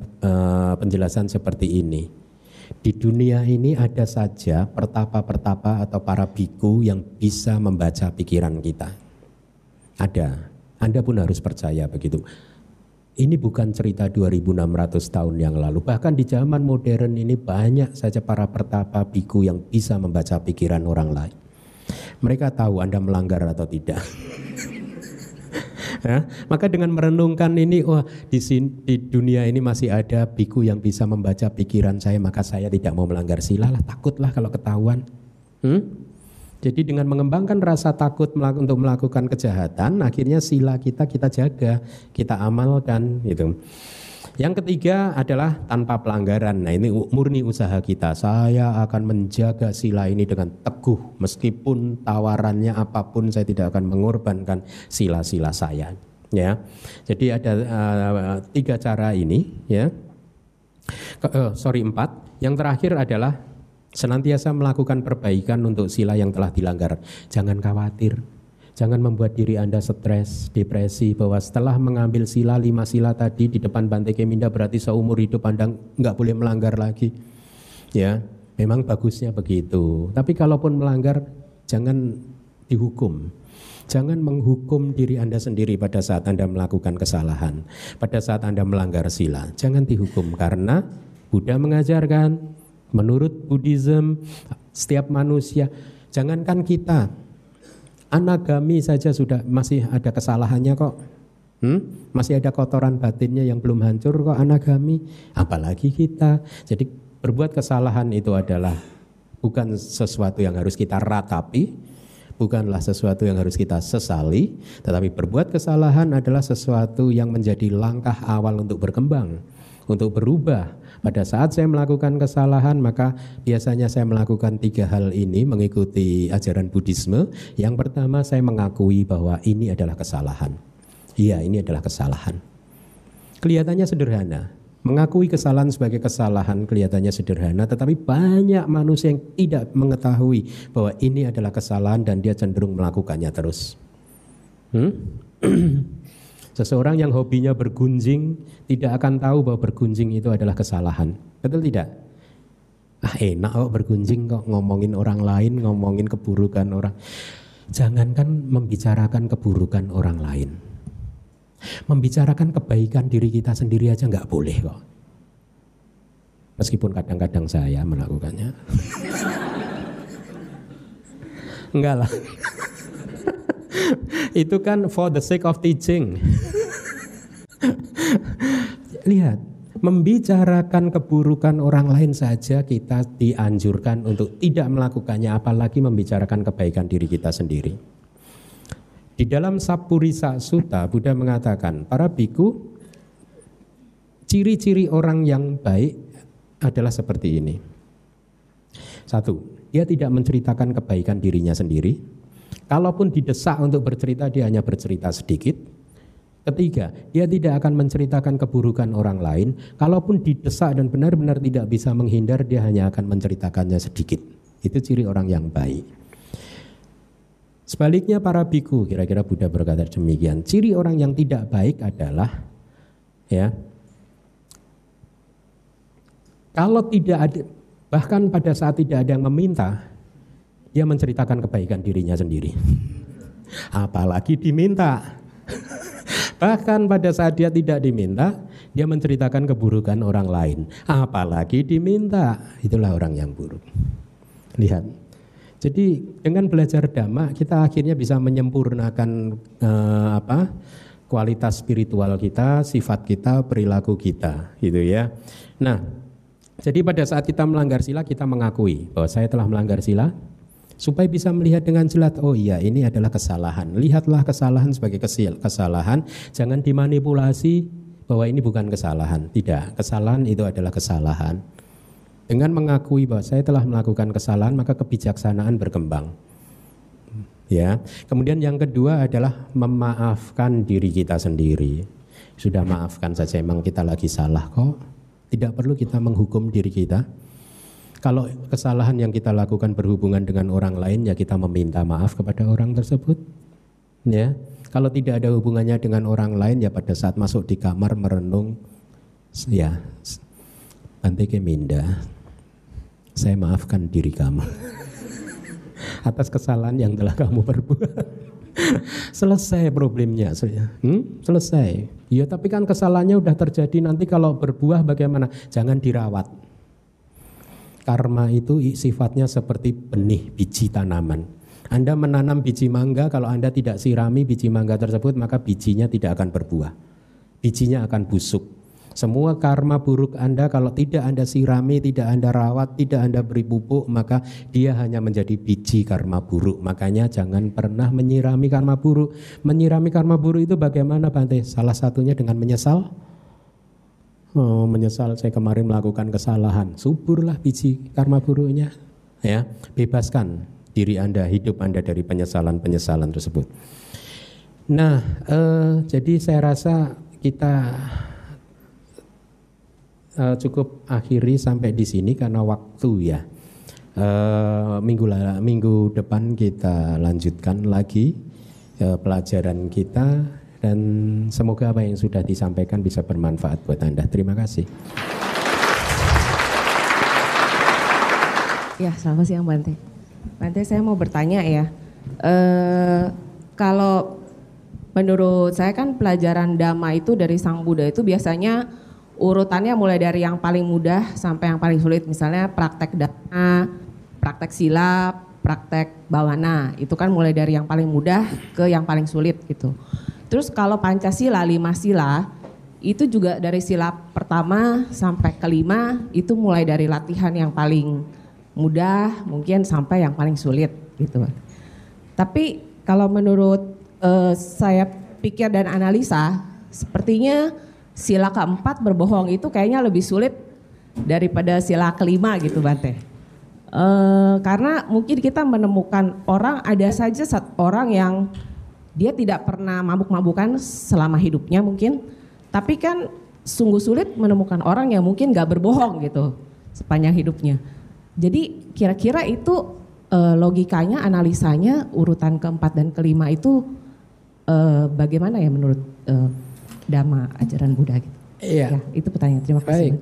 penjelasan seperti ini. Di dunia ini ada saja pertapa-pertapa atau para biku yang bisa membaca pikiran kita. Ada. Anda pun harus percaya begitu. Ini bukan cerita 2.600 tahun yang lalu. Bahkan di zaman modern ini banyak saja para pertapa biku yang bisa membaca pikiran orang lain. Mereka tahu Anda melanggar atau tidak. Ya, maka dengan merenungkan ini, di dunia ini masih ada biku yang bisa membaca pikiran saya, maka saya tidak mau melanggar sila lah, takutlah kalau ketahuan. Jadi dengan mengembangkan rasa takut untuk melakukan kejahatan, akhirnya sila kita jaga, kita amalkan gitu. Yang ketiga adalah tanpa pelanggaran. Nah, ini murni usaha kita. Saya akan menjaga sila ini dengan teguh, meskipun tawarannya apapun saya tidak akan mengorbankan sila-sila saya. Ya, jadi ada tiga cara ini. Ya, empat. Yang terakhir adalah senantiasa melakukan perbaikan untuk sila yang telah dilanggar. Jangan khawatir. Jangan membuat diri Anda stres, depresi, bahwa setelah mengambil sila, 5 sila tadi di depan Bante Keminda berarti seumur hidup Anda nggak boleh melanggar lagi. Ya, memang bagusnya begitu. Tapi kalaupun melanggar, jangan dihukum. Jangan menghukum diri Anda sendiri pada saat Anda melakukan kesalahan, pada saat Anda melanggar sila. Jangan dihukum, karena Buddha mengajarkan, menurut Buddhism, setiap manusia, jangankan kita, anagami saja sudah masih ada kesalahannya kok, masih ada kotoran batinnya yang belum hancur kok anagami, apalagi kita. Jadi berbuat kesalahan itu adalah bukan sesuatu yang harus kita ratapi, bukanlah sesuatu yang harus kita sesali, tetapi berbuat kesalahan adalah sesuatu yang menjadi langkah awal untuk berkembang, untuk berubah. Pada saat saya melakukan kesalahan, maka biasanya saya melakukan 3 hal ini mengikuti ajaran Buddhisme. Yang pertama, saya mengakui bahwa ini adalah kesalahan. Iya, ini adalah kesalahan. Kelihatannya sederhana. Mengakui kesalahan sebagai kesalahan kelihatannya sederhana, tetapi banyak manusia yang tidak mengetahui bahwa ini adalah kesalahan dan dia cenderung melakukannya terus. Seseorang yang hobinya bergunjing tidak akan tahu bahwa bergunjing itu adalah kesalahan. Betul tidak? Ah, enak kok bergunjing, kok ngomongin orang lain, ngomongin keburukan orang. Jangankan membicarakan keburukan orang lain, membicarakan kebaikan diri kita sendiri aja nggak boleh kok. Meskipun kadang-kadang saya melakukannya. Enggak lah. Itu kan for the sake of teaching. Lihat, membicarakan keburukan orang lain saja kita dianjurkan untuk tidak melakukannya, apalagi membicarakan kebaikan diri kita sendiri. Di dalam Sappurisa Sutta, Buddha mengatakan, para biku, ciri-ciri orang yang baik adalah seperti ini. 1. Dia tidak menceritakan kebaikan dirinya sendiri. Kalaupun didesak untuk bercerita, dia hanya bercerita sedikit. 3. Dia tidak akan menceritakan keburukan orang lain. Kalaupun didesak dan benar-benar tidak bisa menghindar, dia hanya akan menceritakannya sedikit. Itu ciri orang yang baik. Sebaliknya para biku, kira-kira Buddha berkata demikian. Ciri orang yang tidak baik adalah, ya, kalau tidak ada, bahkan pada saat tidak ada yang meminta, dia menceritakan kebaikan dirinya sendiri, apalagi diminta. Bahkan pada saat dia tidak diminta, dia menceritakan keburukan orang lain, apalagi diminta. Itulah orang yang buruk. Lihat, jadi dengan belajar Dhamma kita akhirnya bisa menyempurnakan kualitas spiritual kita, sifat kita, perilaku kita, gitu ya. Nah, jadi pada saat kita melanggar sila, kita mengakui bahwa saya telah melanggar sila, supaya bisa melihat dengan jelas, oh iya, ini adalah kesalahan. Lihatlah kesalahan sebagai kesalahan, jangan dimanipulasi bahwa ini bukan kesalahan. Tidak, kesalahan itu adalah kesalahan. Dengan mengakui bahwa saya telah melakukan kesalahan, maka kebijaksanaan berkembang. Ya. Kemudian yang kedua adalah memaafkan diri kita sendiri. Sudah maafkan saja, memang kita lagi salah kok. Tidak perlu kita menghukum diri kita. Kalau kesalahan yang kita lakukan berhubungan dengan orang lain, ya kita meminta maaf kepada orang tersebut. Ya, kalau tidak ada hubungannya dengan orang lain, ya pada saat masuk di kamar merenung, ya, Bante Keminda, saya maafkan diri kamu atas kesalahan yang telah kamu perbuat. Selesai problemnya, selesai. Ya, tapi kan kesalahannya udah terjadi, nanti kalau berbuah bagaimana? Jangan dirawat. Karma itu sifatnya seperti benih biji tanaman. Anda menanam biji mangga, kalau Anda tidak sirami biji mangga tersebut, maka bijinya tidak akan berbuah. Bijinya akan busuk. Semua karma buruk Anda kalau tidak Anda sirami, tidak Anda rawat, tidak Anda beri pupuk, maka dia hanya menjadi biji karma buruk. Makanya jangan pernah menyirami karma buruk. Menyirami karma buruk itu bagaimana, Bante? Salah satunya dengan menyesal. Oh, menyesal saya kemarin melakukan kesalahan. Suburlah biji karma buruknya. Ya, bebaskan diri Anda, hidup Anda dari penyesalan-penyesalan tersebut. Nah, jadi saya rasa kita cukup akhiri sampai di sini karena waktu ya. Minggu depan kita lanjutkan lagi pelajaran kita, dan semoga apa yang sudah disampaikan bisa bermanfaat buat Anda. Terima kasih. Ya, selamat siang Bante. Bante, saya mau bertanya ya, kalau menurut saya kan pelajaran Dhamma itu dari Sang Buddha itu biasanya urutannya mulai dari yang paling mudah sampai yang paling sulit, misalnya praktek dhamma, praktek sila, praktek bhavana, itu kan mulai dari yang paling mudah ke yang paling sulit gitu. Terus kalau Pancasila, 5 sila, itu juga dari sila pertama sampai kelima itu mulai dari latihan yang paling mudah mungkin sampai yang paling sulit gitu. Tapi kalau menurut saya pikir dan analisa, sepertinya sila keempat berbohong itu kayaknya lebih sulit daripada sila kelima gitu Bante. Karena mungkin kita menemukan orang, ada saja satu orang yang dia tidak pernah mabuk-mabukan selama hidupnya mungkin. Tapi kan sungguh sulit menemukan orang yang mungkin gak berbohong gitu sepanjang hidupnya. Jadi kira-kira itu logikanya, analisanya urutan keempat dan kelima itu bagaimana ya menurut Dhamma ajaran Buddha gitu. Iya. Ya, itu pertanyaan. Terima kasih.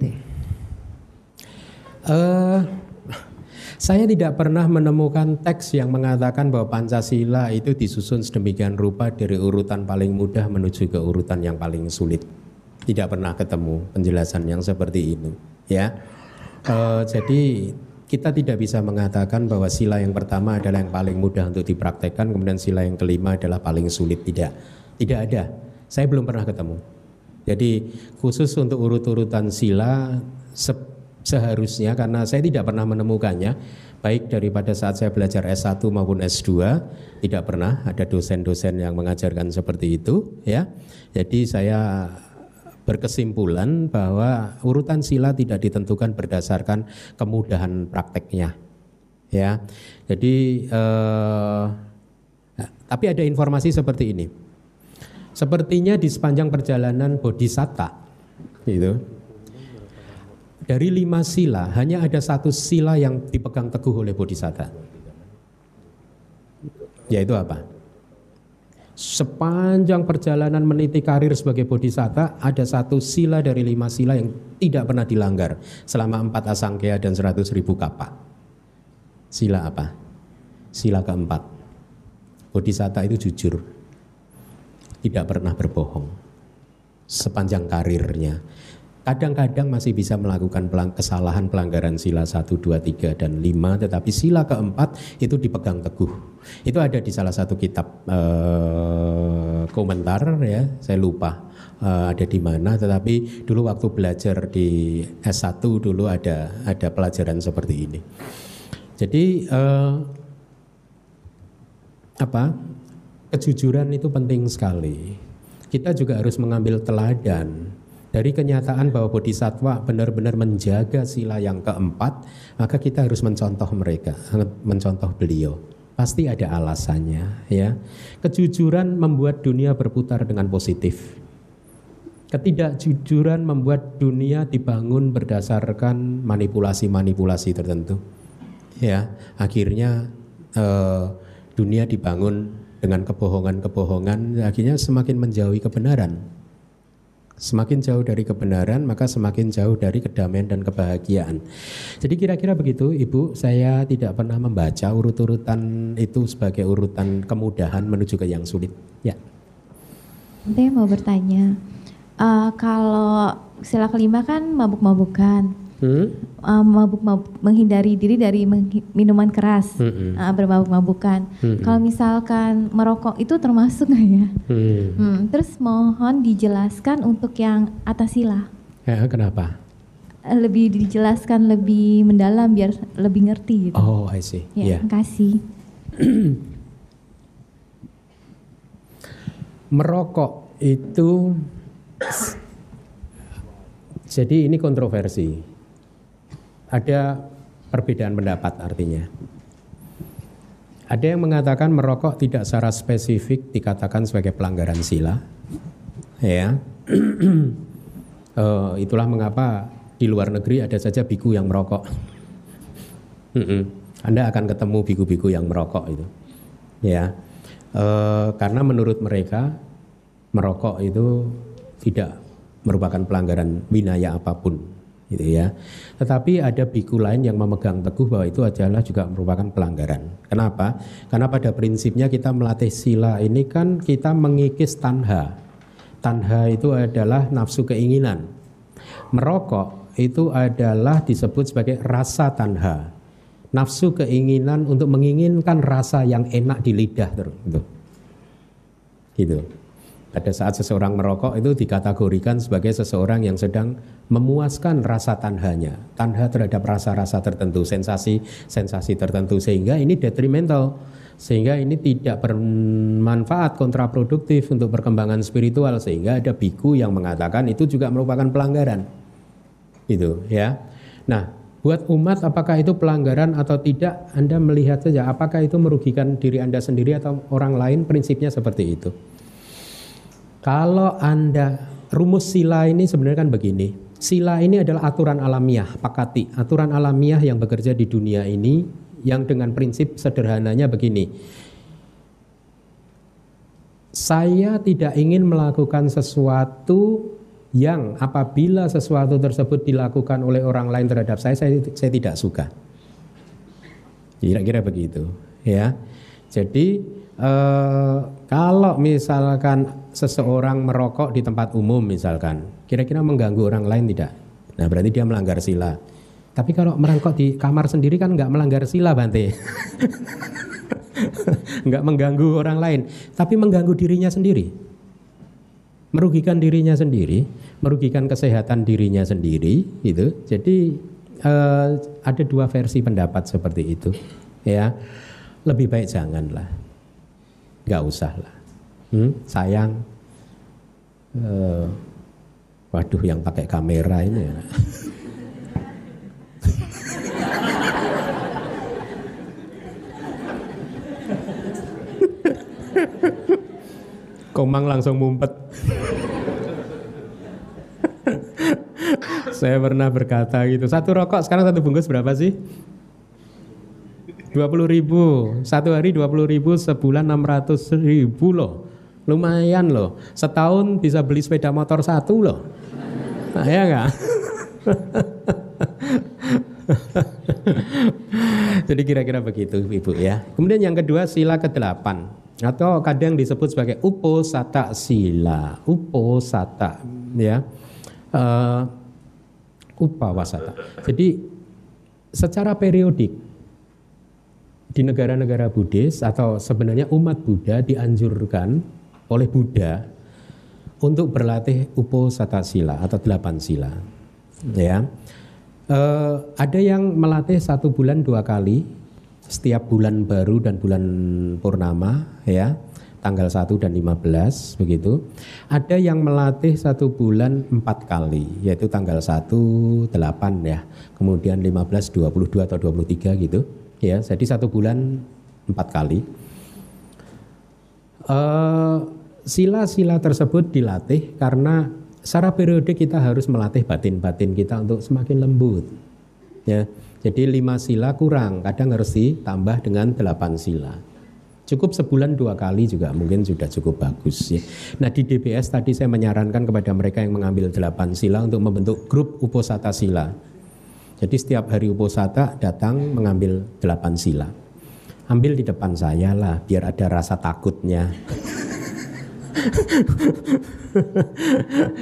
Saya tidak pernah menemukan teks yang mengatakan bahwa Pancasila itu disusun sedemikian rupa dari urutan paling mudah menuju ke urutan yang paling sulit. Tidak pernah ketemu penjelasan yang seperti ini. Ya. Jadi kita tidak bisa mengatakan bahwa sila yang pertama adalah yang paling mudah untuk dipraktekkan, kemudian sila yang kelima adalah paling sulit. Tidak. Tidak ada. Saya belum pernah ketemu. Jadi khusus untuk urut-urutan sila seharusnya, karena saya tidak pernah menemukannya, baik daripada saat saya belajar S1 maupun S2, tidak pernah ada dosen-dosen yang mengajarkan seperti itu, ya. Jadi saya berkesimpulan bahwa urutan sila tidak ditentukan berdasarkan kemudahan prakteknya, ya. Jadi tapi ada informasi seperti ini. Sepertinya di sepanjang perjalanan bodhisatta gitu, dari 5 sila hanya ada 1 sila yang dipegang teguh oleh bodhisatta. Yaitu apa? Sepanjang perjalanan meniti karir sebagai bodhisatta, ada 1 sila dari 5 sila yang tidak pernah dilanggar selama 4 asangkaya dan 100.000 kappa. Sila apa? Sila keempat. Bodhisatta itu jujur. Tidak pernah berbohong sepanjang karirnya. Kadang-kadang masih bisa melakukan kesalahan, pelanggaran sila 1, 2, 3, dan 5. Tetapi sila keempat itu dipegang teguh. Itu ada di salah satu kitab komentar ya. Saya lupa ada di mana. Tetapi dulu waktu belajar di S1 dulu ada pelajaran seperti ini. Jadi kejujuran itu penting sekali. Kita juga harus mengambil teladan dari kenyataan bahwa bodhisattva benar-benar menjaga sila yang keempat, maka kita harus mencontoh mereka, mencontoh beliau. Pasti ada alasannya, ya. Kejujuran membuat dunia berputar dengan positif. Ketidakjujuran membuat dunia dibangun berdasarkan manipulasi-manipulasi tertentu. Ya, akhirnya dunia dibangun dengan kebohongan-kebohongan, akhirnya semakin menjauhi kebenaran. Semakin jauh dari kebenaran, maka semakin jauh dari kedamaian dan kebahagiaan. Jadi kira-kira begitu Ibu, saya tidak pernah membaca urut-urutan itu sebagai urutan kemudahan menuju ke yang sulit. Ya. Saya mau bertanya, kalau sila kelima kan mabuk-mabukan. Menghindari diri dari minuman keras, bermabuk-mabukan. Kalau misalkan merokok itu termasuk nggak ya? Terus mohon dijelaskan untuk yang atas sila. Kenapa? Lebih dijelaskan lebih mendalam biar lebih ngerti gitu. Oh, I see. Ya, yeah. Makasih. Merokok itu Jadi ini kontroversi. Ada perbedaan pendapat artinya. Ada yang mengatakan merokok tidak secara spesifik dikatakan sebagai pelanggaran sila. Ya. Itulah mengapa di luar negeri ada saja biku yang merokok. Anda akan ketemu biku-biku yang merokok itu. Ya. Karena menurut mereka merokok itu tidak merupakan pelanggaran winaya apapun, gitu ya. Tetapi ada biku lain yang memegang teguh bahwa itu adalah juga merupakan pelanggaran. Kenapa? Karena pada prinsipnya kita melatih sila ini kan kita mengikis tanha. Tanha itu adalah nafsu keinginan. Merokok itu adalah disebut sebagai rasa tanha. Nafsu keinginan untuk menginginkan rasa yang enak di lidah tertentu. Gitu. Pada saat seseorang merokok itu dikategorikan sebagai seseorang yang sedang memuaskan rasa tanhanya, tanha terhadap rasa-rasa tertentu, sensasi-sensasi tertentu, sehingga ini detrimental, sehingga ini tidak bermanfaat, kontraproduktif untuk perkembangan spiritual, sehingga ada biku yang mengatakan itu juga merupakan pelanggaran, gitu ya. Nah, buat umat apakah itu pelanggaran atau tidak? Anda melihat saja apakah itu merugikan diri Anda sendiri atau orang lain. Prinsipnya seperti itu. Kalau Anda, rumus sila ini sebenarnya kan begini. Sila ini adalah aturan alamiah, pakati. Aturan alamiah yang bekerja di dunia ini, yang dengan prinsip sederhananya begini. Saya tidak ingin melakukan sesuatu yang apabila sesuatu tersebut dilakukan oleh orang lain terhadap saya tidak suka. Kira-kira begitu, ya. Jadi kalau misalkan seseorang merokok di tempat umum misalkan, kira-kira mengganggu orang lain tidak? Nah, berarti dia melanggar sila. Tapi kalau merokok di kamar sendiri kan nggak melanggar sila, Bante. Nggak mengganggu orang lain, tapi mengganggu dirinya sendiri, merugikan dirinya sendiri, merugikan kesehatan dirinya sendiri, gitu. Jadi ada dua versi pendapat seperti itu, ya. Lebih baik janganlah. Gak usah lah, sayang. Waduh, yang pakai kamera ini. Ya. Komang langsung mumpet. Saya pernah berkata gitu, satu rokok sekarang satu bungkus berapa sih? 20.000, satu hari 20.000, sebulan 600.000 loh, lumayan loh. Setahun bisa beli sepeda motor satu loh, nah, ya nggak? Jadi kira-kira begitu, Ibu ya. Kemudian yang kedua sila ke-8 atau kadang disebut sebagai uposata sila, uposata ya, upawasata. Jadi secara periodik di negara-negara Buddhis atau sebenarnya umat Buddha dianjurkan oleh Buddha untuk berlatih uposata sila atau 8 sila. Ya, ada yang melatih 1 bulan 2 kali setiap bulan baru dan bulan purnama, ya, tanggal 1 dan 15 begitu. Ada yang melatih 1 bulan 4 kali, yaitu tanggal 1, 8 ya, kemudian 15, 22 atau 23 gitu. Ya, jadi 1 bulan 4 kali. Sila-sila tersebut dilatih karena secara periodik kita harus melatih batin-batin kita untuk semakin lembut. Ya, jadi 5 sila kurang, kadang harus ditambah dengan 8 sila. Cukup 1 bulan 2 kali juga mungkin sudah cukup bagus ya. Nah, di DBS tadi saya menyarankan kepada mereka yang mengambil 8 sila untuk membentuk grup uposata sila. Jadi setiap hari uposata datang mengambil 8 sila. Ambil di depan saya lah, biar ada rasa takutnya.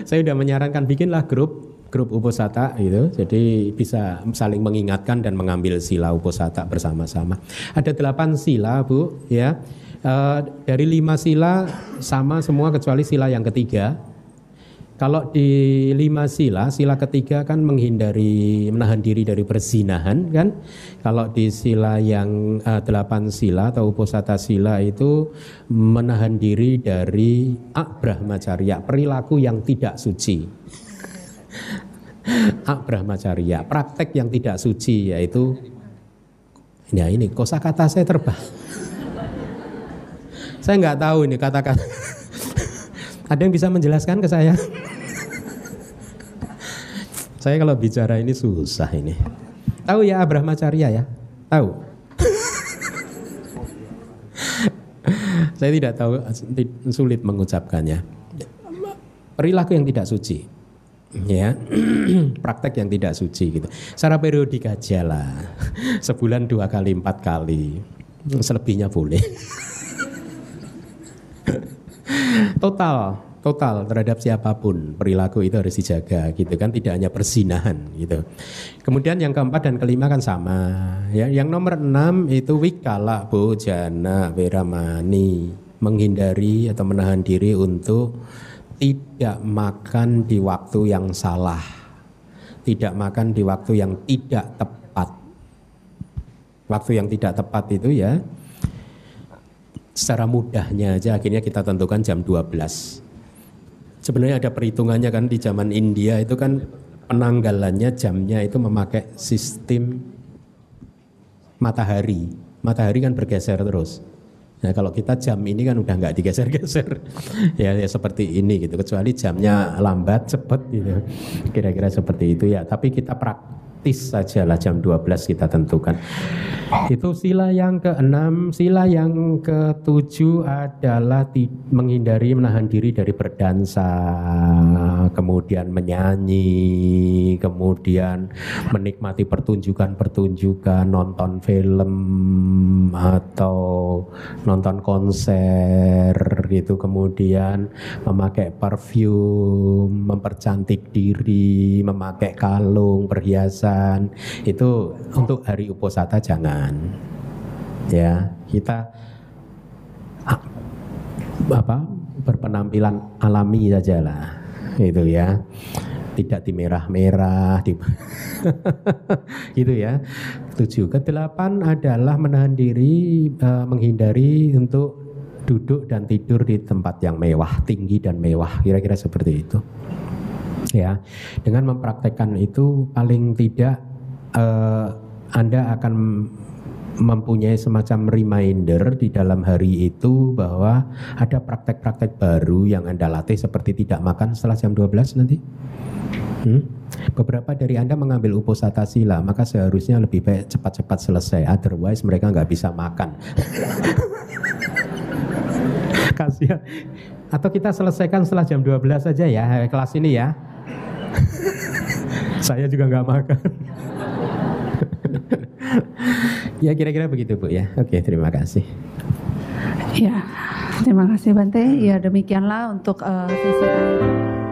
Saya sudah menyarankan bikinlah grup uposata gitu. Jadi bisa saling mengingatkan dan mengambil sila uposata bersama-sama. Ada 8 sila, Bu, ya. Dari 5 sila sama semua kecuali sila yang ketiga. Kalau di 5 sila, sila ketiga kan menghindari, menahan diri dari perzinahan kan. Kalau di sila yang 8 sila atau uposata sila itu menahan diri dari abrahmacarya, perilaku yang tidak suci. Brahmacharya. Praktek yang tidak suci yaitu ya ini kosakata saya terbalik. Saya nggak tahu ini kata-kata. Ada yang bisa menjelaskan ke saya? Saya kalau bicara ini susah ini. Tahu ya Brahmacharya ya? Tahu. Saya tidak tahu, sulit mengucapkannya. Perilaku yang tidak suci. Ya, praktek yang tidak suci gitu. Secara periodik aja lah. Sebulan 2 kali 4 kali. Selebihnya boleh. Total terhadap siapapun perilaku itu harus dijaga gitu kan, tidak hanya perzinahan gitu. Kemudian yang keempat dan kelima kan sama. Ya, yang nomor 6 itu wikala bojana wiramani, menghindari atau menahan diri untuk tidak makan di waktu yang salah, tidak makan di waktu yang tidak tepat. Waktu yang tidak tepat itu ya secara mudahnya aja akhirnya kita tentukan jam 12. Sebenarnya ada perhitungannya kan, di zaman India itu kan penanggalannya jamnya itu memakai sistem matahari. Matahari kan bergeser terus. Nah kalau kita jam ini kan udah nggak digeser-geser ya seperti ini gitu, kecuali jamnya lambat cepet gitu, kira-kira seperti itu ya. Tapi kita praktis sajalah jam 12 kita tentukan. Itu sila yang ke-6. Sila yang ke-7 adalah menghindari, menahan diri dari berdansa, kemudian menyanyi, kemudian menikmati pertunjukan-pertunjukan, nonton film atau nonton konser gitu, kemudian memakai parfum, mempercantik diri, memakai kalung, perhiasan. Itu untuk hari uposatha jangan. Ya, kita berpenampilan alami sajalah gitu ya, tidak dimerah-merah gitu ya. 7. Ke-8 adalah menahan diri, menghindari untuk duduk dan tidur di tempat yang mewah, tinggi dan mewah, kira-kira seperti itu ya. Dengan mempraktekkan itu paling tidak Anda akan mempunyai semacam reminder di dalam hari itu bahwa ada praktek-praktek baru yang Anda latih, seperti tidak makan setelah jam 12 nanti. Beberapa dari Anda mengambil uposatha sila, maka seharusnya lebih baik cepat-cepat selesai, otherwise mereka nggak bisa makan. Kasihan. Atau kita selesaikan setelah jam 12 saja ya kelas ini ya. Saya juga nggak makan. Ya kira-kira begitu Bu ya. Oke, terima kasih. Ya, terima kasih Bante. Ya demikianlah untuk sesi kali ini.